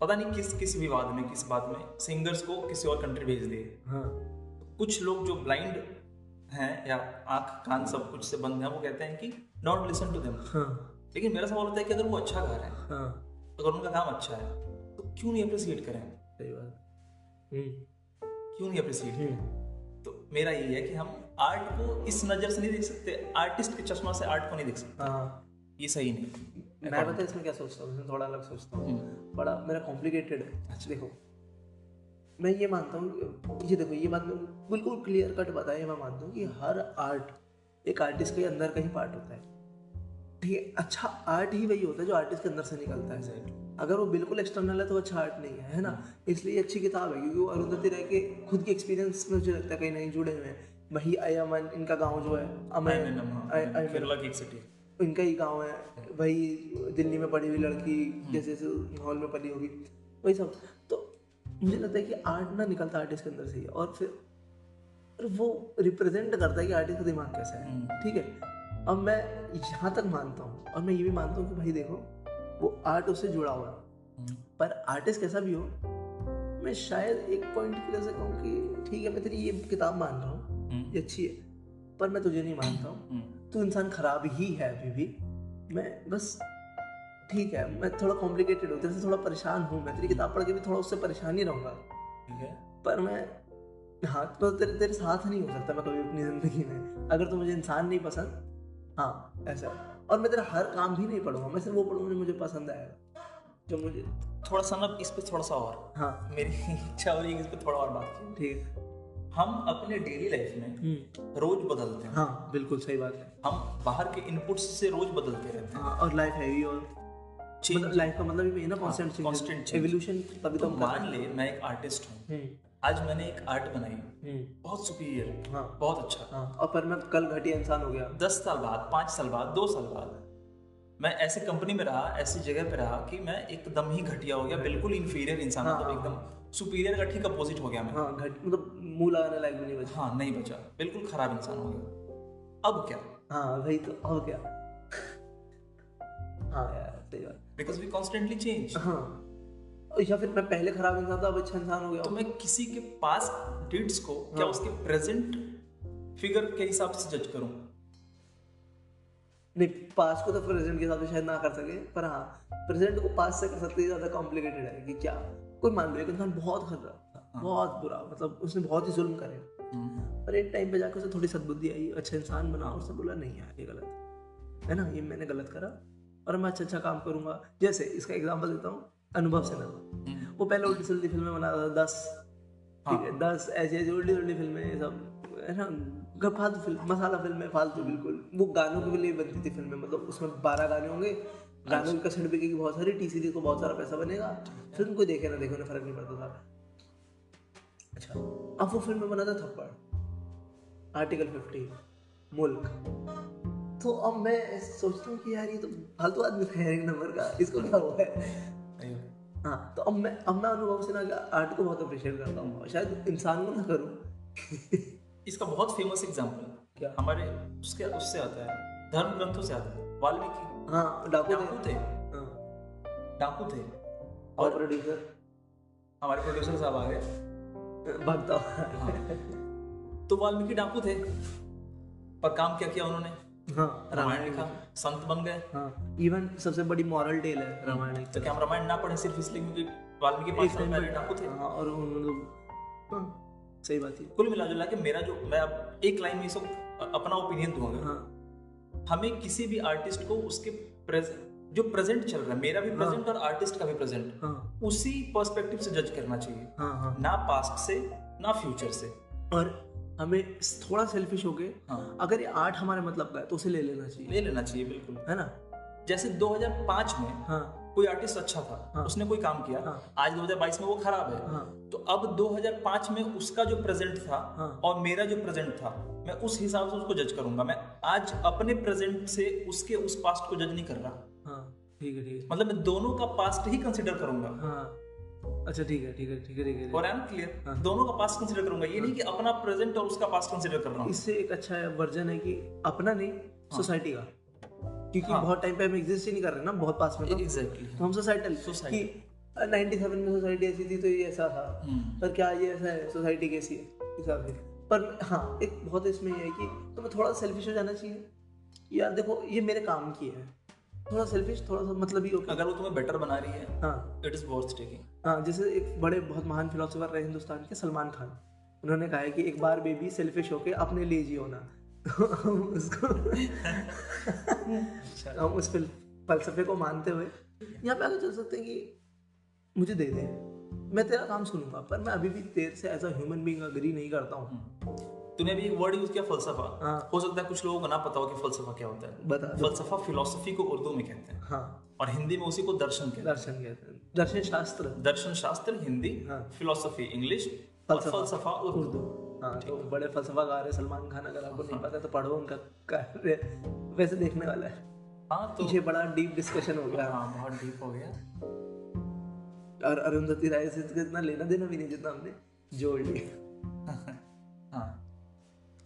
पता नहीं किस किस विवाद में, किस बात में सिंगर्स को किसी और कंट्री भेज दिए, हाँ, कुछ लोग जो ब्लाइंड हैं या आँख कान सब कुछ से बंद हैं वो कहते हैं कि नॉट लिसन टू देम, हाँ, लेकिन मेरा सवाल होता है कि अगर वो अच्छा गा रहे हैं, हाँ, अगर उनका काम अच्छा है तो क्यों नहीं अप्रिसिएट करें? सही बात, क्यों नहीं अप्रिसिएट करें? तो मेरा यही है कि हम आर्ट को इस नज़र से नहीं देख सकते, आर्टिस्ट के चश्मा से आर्ट को नहीं देख सकते, हाँ, ये सही नहीं। मैं बताऊँ इसमें क्या सोचता हूँ, इसमें थोड़ा अलग सोचता हूँ, बड़ा मेरा कॉम्प्लिकेटेड है। अच्छा देखो, मैं ये मानता हूँ, ये देखो ये बात मैं बिल्कुल क्लियर कट बताया, मैं मानता हूँ कि हर आर्ट एक आर्टिस्ट के अंदर का ही पार्ट होता है, ठीक है, अच्छा आर्ट ही वही होता है जो आर्टिस्ट के अंदर से निकलता है, सही, अगर वो बिल्कुल एक्सटर्नल है तो अच्छा आर्ट नहीं है, है ना, इसलिए अच्छी किताब है, क्योंकि वो अरुंधति रॉय के खुद के एक्सपीरियंस में मुझे लगता है कहीं नहीं जुड़े हुए हैं। वही अयमन, इनका गांव जो है अमन, केरला की एक सिटी, इनका ही गांव है, वही दिल्ली में पढ़ी हुई लड़की जैसे जैसे माहौल में पली होगी वही सब, तो मुझे लगता है कि आर्ट ना निकलता आर्टिस्ट के अंदर से ही, और फिर वो रिप्रेजेंट करता है कि आर्टिस्ट का दिमाग कैसा है, ठीक है। अब मैं यहाँ तक मानता हूँ, और मैं ये भी मानता हूँ कि भाई देखो वो आर्ट उससे जुड़ा हुआ, पर आर्टिस्ट कैसा भी हो, मैं शायद एक पॉइंट के लिए कहूँ कि ठीक है मैं तेरी ये किताब मान रहा हूँ, ये अच्छी है, पर मैं तुझे नहीं मानता हूँ, तू इंसान खराब ही है अभी भी, मैं बस ठीक है, मैं थोड़ा कॉम्प्लिकेटेड हूँ, तेरे से थोड़ा परेशान हूँ, मैं तेरी किताब पढ़ के भी थोड़ा उससे परेशान ही रहूँगा, ठीक है, पर मैं हाँ तो तेरे तेरे साथ नहीं हो सकता मैं कभी अपनी ज़िंदगी में, अगर तू मुझे इंसान नहीं पसंद, हाँ ऐसा, और मैं तेरा हर काम भी नहीं पढ़ूंगा, मैं सिर्फ वो पढ़ूंगा जो मुझे पसंद आएगा, जो मुझे थोड़ा सा ना इस पे थोड़ा सा और, हाँ मेरी इच्छा हो रही है इस पे थोड़ा और बात की, ठीक है। हम अपने डेली लाइफ में रोज बदलते हैं, हाँ बिल्कुल सही बात है, हम बाहर के इनपुट्स से रोज बदलते रहते हैं, हाँ, और लाइफ है ही, और मतलब लाइफ का मतलब ये ना कांस्टेंट कांस्टेंट एवोल्यूशन, तभी तो मान ले मैं एक आर्टिस्ट हूँ, आज मैंने एक आर्ट बनाई बहुत सुपीरियर, हाँ बहुत अच्छा, हाँ, और पर मैं कल घटिया इंसान हो गया, दस साल बाद, पाँच साल बाद, दो साल बाद मैं ऐसी कंपनी में रहा, ऐसी जगह पे रहा कि मैं एकदम ही घटिया हो गया, बिल्कुल इन्फीरियर इंसान, हाँ, मतलब एकदम सुपीरियर का ठीक अपोजिट हो गया मैं, हाँ घट मतलब मुँह लगाने लायक भी नहीं बचा, हाँ नहीं बचा, बिल्कुल खराब इंसान हो गया। अब क्या, हाँ वही तो, अब क्या, हाँ यार सही बात, बिकॉज वी कॉन्स्टेंटली चेंज, हाँ, या फिर मैं पहले खराब इंसान था अब अच्छा इंसान हो गया, तो मैं किसी के पास डेट्स को, हाँ, क्या उसके प्रेजेंट फिगर के हिसाब से जज करूं? नहीं, पास्ट को तो प्रेजेंट के हिसाब से शायद ना कर सके, पर हाँ प्रेजेंट को पास्ट से कर सकते, ज़्यादा कॉम्प्लिकेटेड है कि क्या कोई मान लो एक इंसान बहुत खतरनाक था, बहुत बुरा, मतलब उसने बहुत ही जुल्म करे, पर एक टाइम पे जाकर उसे थोड़ी सद्बुद्धि आई, अच्छा इंसान बना, उसने बोला नहीं यार ये गलत है ना, ये मैंने गलत करा और मैं अच्छा अच्छा काम करूँगा। जैसे इसका एग्जाम्पल देता हूँ, अनुभव सिन्हा, वो पहले उल्टी सिल्टी फिल्में बनाता था, दस ठीक है, दस ऐसी ऐसी उल्टी उल्टी फिल्में सब, है ना, फालतू फिल्म, मसाला फिल्में फालतू, बिल्कुल वो गानों के लिए बनती थी फिल्में, मतलब उसमें बारह गाने होंगे, गानों की कसर बिकेगी बहुत सारी, टी सी डी को बहुत सारा पैसा बनेगा, फिल्म कोई देखे ना देखे उन्हें फर्क नहीं पड़ता था। अच्छा, अब वो फिल्म में बना था थप्पड़, आर्टिकल फिफ्टीन, मुल्क। तो अब मैं सोचता हूँ कि यार ये तो फालतू आदमी है एक नंबर का, इसको क्या हुआ है। हाँ, तो अब मैं अब मैं अनुभव सिन्हा का आर्ट को बहुत अप्रिशिएट करता हूँ, शायद इंसान को ना करूँ। इसका बहुत फेमस एग्जाम्पल क्या हमारे उसके उससे आता है, धर्म ग्रंथों से आता है, वाल्मीकि। हाँ, डाकू थे, डाकू थे और प्रोड्यूसर, हमारे प्रोड्यूसर साहब आ गए भगता। तो वाल्मीकि डाकू थे पर काम क्या किया उन्होंने, हाँ, रामायण लिखा, संत बन गए। हाँ, इवन सबसे बड़ी मॉरल टेल है रामायण। तो क्या हम रामायण ना पढ़े सिर्फ इसलिए क्योंकि वाल्मीकि पांच साल पहले डाकू थे? हाँ, और हाँ, सही बात है। कुल मिलाजुला के मेरा जो, मैं अब एक लाइन में सब अपना ओपिनियन दूंगा। हाँ, हमें किसी भी आर्टिस्ट को उसके प्रेजेंट, जो प्रेजेंट चल रहा है, मेरा भी प्रेजेंट और आर्टिस्ट का भी प्रेजेंट, उसी पर्सपेक्टिव से जज करना चाहिए, ना पास्ट से ना फ्यूचर से। और हमें थोड़ा सेल्फिश हो गए, हाँ, अगर ये आर्ट हमारे मतलब का है तो उसे ले लेना चाहिए, ले लेना चाहिए, बिल्कुल, है ना। जैसे दो हज़ार पाँच में हाँ, कोई आर्टिस्ट अच्छा था, हाँ, उसने कोई काम किया, हाँ, आज दो हज़ार बाईस में वो खराब है, हाँ, तो अब दो हज़ार पाँच में उसका जो प्रेजेंट था, हाँ, और मेरा जो प्रेजेंट था, मैं उस हिसाब से उसको जज करूंगा। मैं आज अपने प्रेजेंट से उसके उस पास्ट को जज नहीं कर रहा। हाँ, ठीक है, ठीक है, मतलब मैं दोनों का पास्ट ही कंसिडर करूंगा। हाँ, अच्छा, ठीक है, ठीक है, ठीक है, ठीक है, और आई एम क्लियर, दोनों का पास्ट कंसीडर करूंगा, ये नहीं कि अपना प्रेजेंट और उसका पास्ट कंसीडर कर रहा हूं। इससे एक अच्छा वर्जन है कि अपना नहीं, सोसाइटी का, क्योंकि बहुत टाइम पे हम एग्जिस्ट ही नहीं कर रहे ना, बहुत पास्ट में। एग्जैक्टली, तो हम सोसाइटल, सोसाइटी सत्तानवे में सोसाइटी ऐसी थी तो ये ऐसा था, पर क्या ये ऐसा है, सोसाइटी कैसी है हिसाब से। पर हां, एक बहुत इसमें ये है कि तुम्हें थोड़ा सेल्फिश हो जाना चाहिए, यार देखो ये मेरे काम की है, थोड़ा सेल्फिश, थोड़ा सा मतलब ही हो, अगर वो तुम्हें बेटर बना रही है, हाँ, इट इज़ वर्थ टेकिंग। हाँ, जैसे एक बड़े बहुत महान फिलोसोफर रहे हिंदुस्तान के, सलमान खान, उन्होंने कहा है कि एक बार बेबी सेल्फिश होके अपने लिए जियो ना। उसको हम उस फलसफे को मानते हुए यहाँ पे आगे चल सकते हैं कि मुझे दे दे, मैं तेरा काम सुनूंगा, पर मैं अभी भी तेरे से as a human being agree नहीं करता हूँ। तूने भी एक वर्ड यूज किया, फलसफा। हाँ, हो सकता है कुछ लोगों को ना पता हो कि फलसफा क्या होता है। बता, फलसफा, फिलोसफी को उर्दू में कहते हैं। हाँ, और हिंदी में उसी को दर्शन कहते हैं। दर्शन कहते हैं, दर्शन शास्त्र, दर्शन शास्त्र हिंदी, हाँ, फिलोसफी इंग्लिश, और फलसफा उर्दू। हाँ, तो बड़े फलसफाकार है सलमान खान, अगर आपको नहीं पता तो पढ़ो, उनका कार्य वैसे देखने वाला है। हाँ, तो ये बड़ा डीप डिस्कशन हो गया। हाँ, बहुत डीप हो गया, और अरुंधति राय से इतना लेना देना भी नहीं जितना हमने जोड़ लिया। हाँ,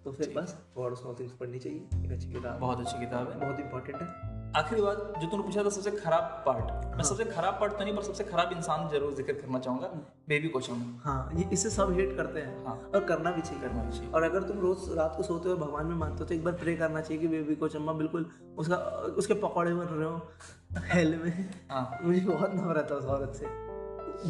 तो फिर बस गॉड ऑफ स्मॉल थिंग्स पढ़नी चाहिए, एक अच्छी किताब, बहुत अच्छी किताब है, बहुत इंपॉर्टेंट है। आखिरी बात जो तुमने पूछा था, सबसे खराब पार्ट, हाँ, मैं सबसे खराब पार्ट तो नहीं पर सबसे खराब इंसान जरूर जिक्र करना चाहूंगा, बेबी कोचम्मा। हाँ, ये इससे सब हेट करते हैं, हाँ, और करना भी चाहिए, करना भी चाहिए। और अगर तुम रोज रात को सोते हो भगवान में मानते हो तो एक बार प्रे करना चाहिए कि बेबी कोचम्मा, बिल्कुल उसका उसके पकौड़े बन रहे हो हेल में। हाँ, मुझे बहुत नफरत है उस औरत से,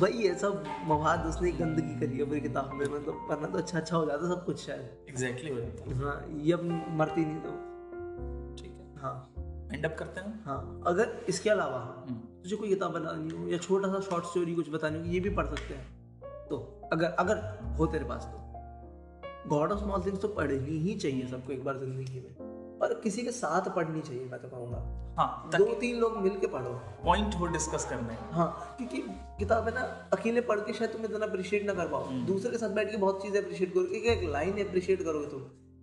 वही है सब मवाद उसने गंदगी करी है पूरी किताब में, मतलब पढ़ना तो अच्छा अच्छा हो जाता सब कुछ, शायद एग्जैक्टली हो जाता। हाँ, ये अब मरती नहीं तो ठीक है। हाँ, एंड अप करते हैं। हाँ, अगर इसके अलावा तुझे कोई किताब बनानी हो या छोटा सा शॉर्ट स्टोरी कुछ बतानी हो, ये भी पढ़ सकते हैं, तो अगर अगर हो तेरे पास तो गॉड ऑफ स्मॉल थिंग्स तो पढ़नी ही चाहिए सबको एक बार जिंदगी में, और किसी के साथ पढ़नी चाहिए मैं तो कहूँगा। हाँ, दो तीन लोग मिलके पढ़ो, पॉइंट हो डिस्कस करने। हाँ, क्योंकि किताब है ना, अकेले पढ़ के शायद तुम इतना अप्रिशिएट ना कर पाओ, दूसरे के साथ बैठ के बहुत चीज़ें अप्रिशिएट करोगे, एक एक लाइन अप्रिशिएट करोगे तुम,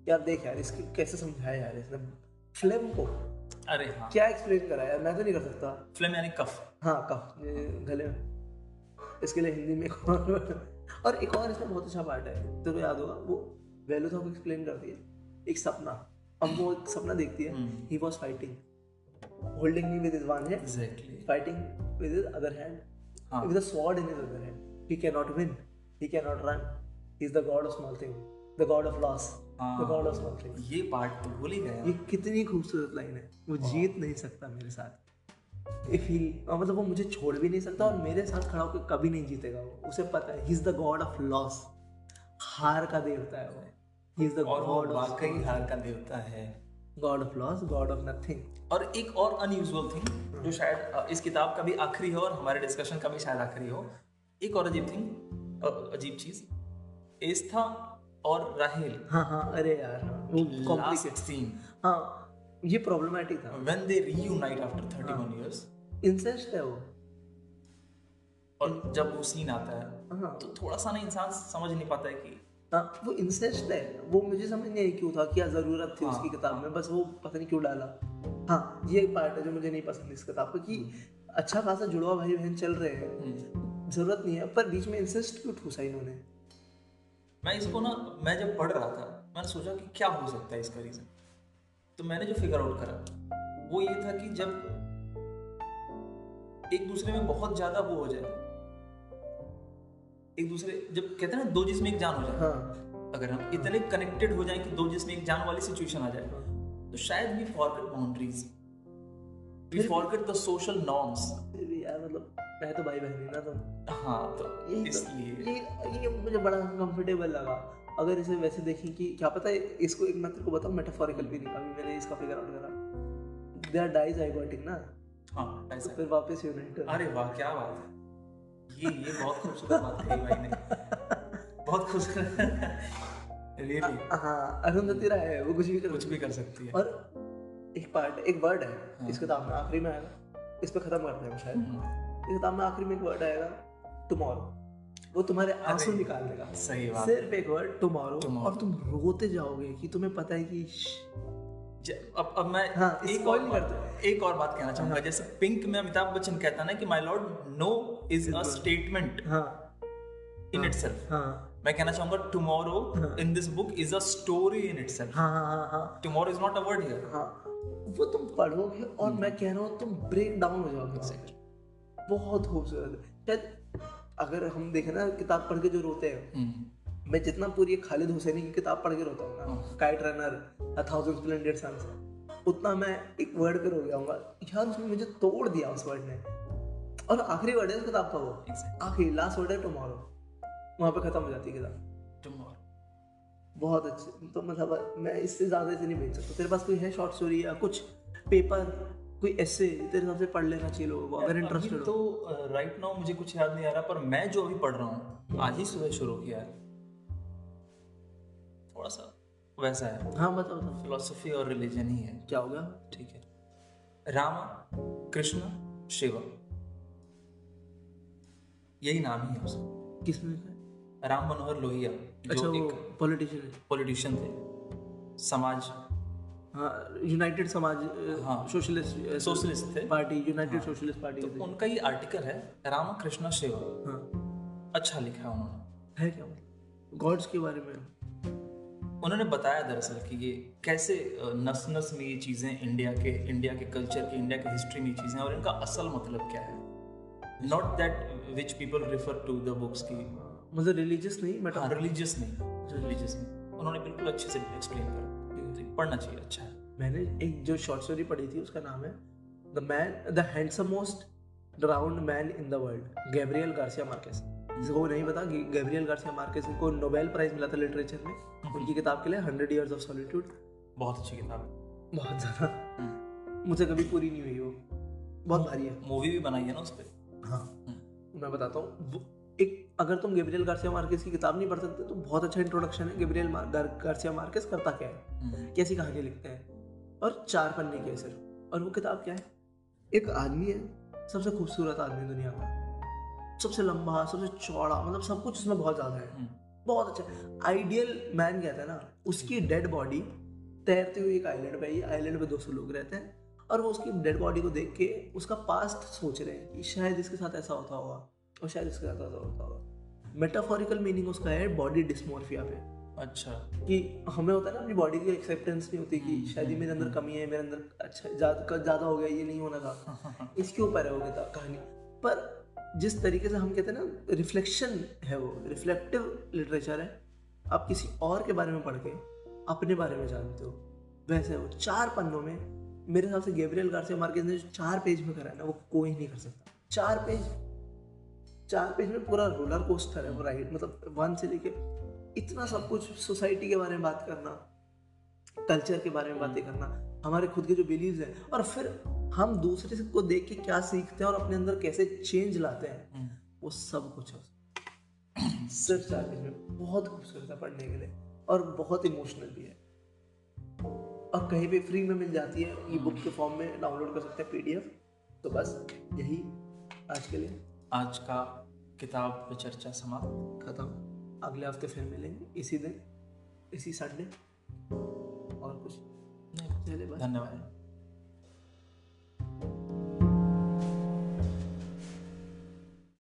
यार देख यार इसकी कैसे समझाया यार इसने फ्लेम को, अरे हाँ, क्या एक्सप्लेन कराया, मैं तो नहीं कर सकता। फ्लेम यानी कफ। हाँ, कफ, गले में, इसके लिए हिंदी में एक और, और एक और इसमें बहुत अच्छा पार्ट है, तुम्हें याद होगा वो वेलुथा को एक्सप्लेन करती है, एक सपना, अम्मू एक सपना देखती है, he was fighting, holding me with his one hand, exactly, fighting with his other hand, हाँ, with a sword in his other hand, he cannot win, he cannot run, he is the god of small things, the god of loss, हाँ, the god of small things। ये part तो भूल ही गया। ये कितनी खूबसूरत line है, वो जीत नहीं सकता मेरे साथ, मतलब वो मुझे छोड़ भी नहीं सकता और मेरे साथ खड़ा होकर कभी नहीं जीतेगा वो, उसे पता है he is the God of loss, हार का देवता है वो, ही इज द गॉड, वाकई हार का देवता है, God of loss, God of nothing. और एक और अनयूजुअल थिंग जो शायद इस किताब का भी आखिरी हो और हमारे डिस्कशन का भी शायद आखिरी हो, एक और अजीब थिंग, अजीब चीज, एस्था और राहेल, हाँ हाँ अरे यार कॉम्प्लिकेटेड सीन, हाँ ये प्रॉब्लमेटिक था when they reunite after thirty one years, incest है वो, और जब वो सीन आता है तो थोड़ा सा ना इंसान समझ नहीं पाता है कि आ, वो इंसेस्ट है, वो मुझे समझ नहीं आया क्यों था, क्या जरूरत थी आ, उसकी किताब में, बस वो पता नहीं क्यों डाला। हाँ ये पार्ट है जो मुझे नहीं पसंद इस किताब का, कि अच्छा खासा जुड़वा भाई बहन चल रहे हैं, जरूरत नहीं है, पर बीच में इंसेस्ट क्यों ठूसा इन्होंने। मैं इसको ना मैं जब पढ़ रहा था मैंने सोचा कि क्या हो सकता है इसका रीजन, तो मैंने जो फिगर आउट करा वो ये था कि जब एक दूसरे में बहुत ज्यादा वो हो जाए, एक दूसरे जब कहते हैं ना दो जिसमें एक जान हो जाए, हाँ। अगर हम इतने कनेक्टेड हो जाए कि दो जिसमें एक जान वाली सिचुएशन आ जाए, हाँ। तो शायद we forget boundaries, we forget the social norms. यार मतलब मैं तो भाई बहन ना तो हाँ तो इसलिए ये, ये मुझे बड़ा अनकंफर्टेबल लगा। अगर इसे वैसे देखें कि क्या पता है, इसको एक मैं को बताऊं मेटाफोरिकल भी नहीं, अभी मैंने इसका फिगर आउट करा, दे आर डाइजाइगोटिक ना, हां डाइजाइगोटिक, फिर वापस यूनाइट। अरे वाह क्या बात है, ये ये बहुत खूबसूरत बात कही भाई ने, बहुत खूबसूरत रियली। हां अरुंधति राय है, वो कुछ भी कर कुछ भी कर सकती है। और एक पार्ट एक वर्ड है इसके तो आपने आखिरी में आएगा, इस पे खत्म करते हैं शायद, किताब में आखिरी में एक वर्ड आएगा टुमारो, वो तुम्हारे आंसू निकाल देगा। सही बात, सिर्फ एक वर्ड टुमारो, और तुम रोते जाओगे कि तुम्हें पता है कि अब अब मैं हाँ, एक और बात एक और बात कहना चाहूंगा, हाँ। जैसे पिंक में अमिताभ बच्चन कहता ना कि my lord no is a statement in itself, मैं कहना चाहूंगा tomorrow in this book is a story in itself, tomorrow is not a word here. वो तुम पढ़ोगे और मैं कह रहा हूँ तुम ब्रेक डाउन हो जाओगे, बहुत खूबसूरत है। शायद अगर हम देखें ना किताब पढ़ के जो रोते हैं, मैं जितना पूरी खालिद हुसैनी की किताब पढ़ के रोता हूँ ना, kite runner, a thousand splendid suns, उतना मैं एक वर्ड पे रो गया हूँ यार, उसमें मुझे तोड़ दिया उस वर्ड ने। और आखिरी वर्ड है उस किताब का, वो आखिरी लास्ट वर्ड है टुमारो, वहाँ पे खत्म हो जाती है किताब टुमारो। बहुत अच्छे, तो मतलब मैं इससे ज़्यादा इसे नहीं भेज सकता। तेरे पास कोई है शॉर्ट स्टोरी या कुछ पेपर कोई ऐसे तेरे हिसाब से पढ़ लेना चाहिए लोगों को अगर इंटरेस्टेड हो तो? राइट नाउ मुझे कुछ याद नहीं आ रहा, पर मैं जो अभी पढ़ रहा हूँ आज ही सुबह शुरू किया है, थोड़ा सा वैसा है, हाँ बताओ, फिलॉसफी और रिलीजन ही है। क्या होगा? ठीक है, राम कृष्ण शिवा, यही नाम ही है उसका। किसने? राम मनोहर लोहिया, अच्छा, जो एक पॉलिटिशियन पॉलिटिशियन थे, समाज यूनाइटेड समाज socialist socialist party, United socialist party, तो उनका ये आर्टिकल है रामकृष्ण सेवा, हाँ अच्छा लिखा उन्होंने है। क्या मतलब गॉड्स के बारे में उन्होंने बताया दरअसल कि ये कैसे नस नस में ये चीज़ें इंडिया के इंडिया के कल्चर की इंडिया के हिस्ट्री में ये चीज़ें, और इनका असल मतलब क्या है, not that which people refer to the books की, मतलब रिलीजियस नहीं, बट रिलीजियस नहीं रिलीजियस नहीं उन्होंने बिल्कुल अच्छे से एक्सप्लेन करा, पढ़ना चाहिए, अच्छा है। मैंने एक जो शॉर्ट स्टोरी पढ़ी थी उसका नाम है the man the handsomest round man in the world, Gabriel Garcia Marquez. जिसको नहीं पता कि गैब्रियल गार्सिया मार्केस को नोबेल प्राइज मिला था लिटरेचर में उनकी किताब के लिए हंड्रेड ईयर्स ऑफ सॉलिट्यूड। बहुत अच्छी किताब है, बहुत ज़्यादा, मुझे कभी पूरी नहीं हुई वो, बहुत भारी है। मूवी भी बनाई है ना उस पर, हाँ मैं बताता हूँ। एक अगर तुम गैब्रियल गार्सिया मार्केस की किताब नहीं पढ़ सकते तो बहुत अच्छा इंट्रोडक्शन है गैब्रियल गार्सिया मार्केस करता क्या है, कैसी कहानी लिखते हैं, और चार पन्ने की है सिर्फ। और वो किताब क्या है, एक आदमी है, सबसे खूबसूरत आदमी दुनिया का, सबसे लंबा, सबसे चौड़ा, मतलब सब कुछ उसमें बहुत ज़्यादा है, बहुत अच्छा आइडियल मैन कहता है ना, उसकी डेड बॉडी तैरते हुए एक आइलैंड पर आई, आइलैंड पर दो सौ लोग रहते हैं, और वो उसकी डेड बॉडी को देख के उसका पास्ट सोच रहे हैं कि शायद इसके साथ ऐसा होता होगा और शायद इसके साथ ऐसा होता होगा। मेटाफोरिकल मीनिंग उसका है बॉडी डिस्मोर्फिया पे, अच्छा, कि हमें होता है ना अपनी बॉडी की एक्सेप्टेंस नहीं होती कि शायद ये मेरे अंदर कमी है, मेरे अंदर अच्छा ज़्यादा हो गया, ये नहीं होना था, इसके ऊपर है वो किताब कहानी। पर जिस तरीके से हम कहते हैं ना रिफ्लेक्शन है, वो रिफ्लेक्टिव लिटरेचर है, आप किसी और के बारे में पढ़ के अपने बारे में जानते हो, वैसे वो चार पन्नों में मेरे हिसाब से गैब्रियल गार्सिया मार्केज ने जो चार पेज में करा है ना वो कोई नहीं कर सकता। चार पेज चार पेज में पूरा रोलर कोस्टर है वो राइट, मतलब वन से लेके इतना सब कुछ, सोसाइटी के बारे में बात करना, कल्चर के बारे में बातें करना, हमारे खुद के जो बिलीव्स हैं, और फिर हम दूसरे को देख के क्या सीखते हैं और अपने अंदर कैसे चेंज लाते हैं, वो सब कुछ है सिर्फ चार पेज में। बहुत खूबसूरत है पढ़ने के लिए और बहुत इमोशनल भी है, और कहीं पे फ्री में मिल जाती है, ई बुक के फॉर्म में डाउनलोड कर सकते हैं पीडीएफ। तो बस यही आज के लिए, आज का किताब पे चर्चा समाप्त, खत्म। अगले हफ्ते फिर मिलेंगे इसी दिन, इसी संडे, और कुछ नहीं। चले, बस धन्यवाद।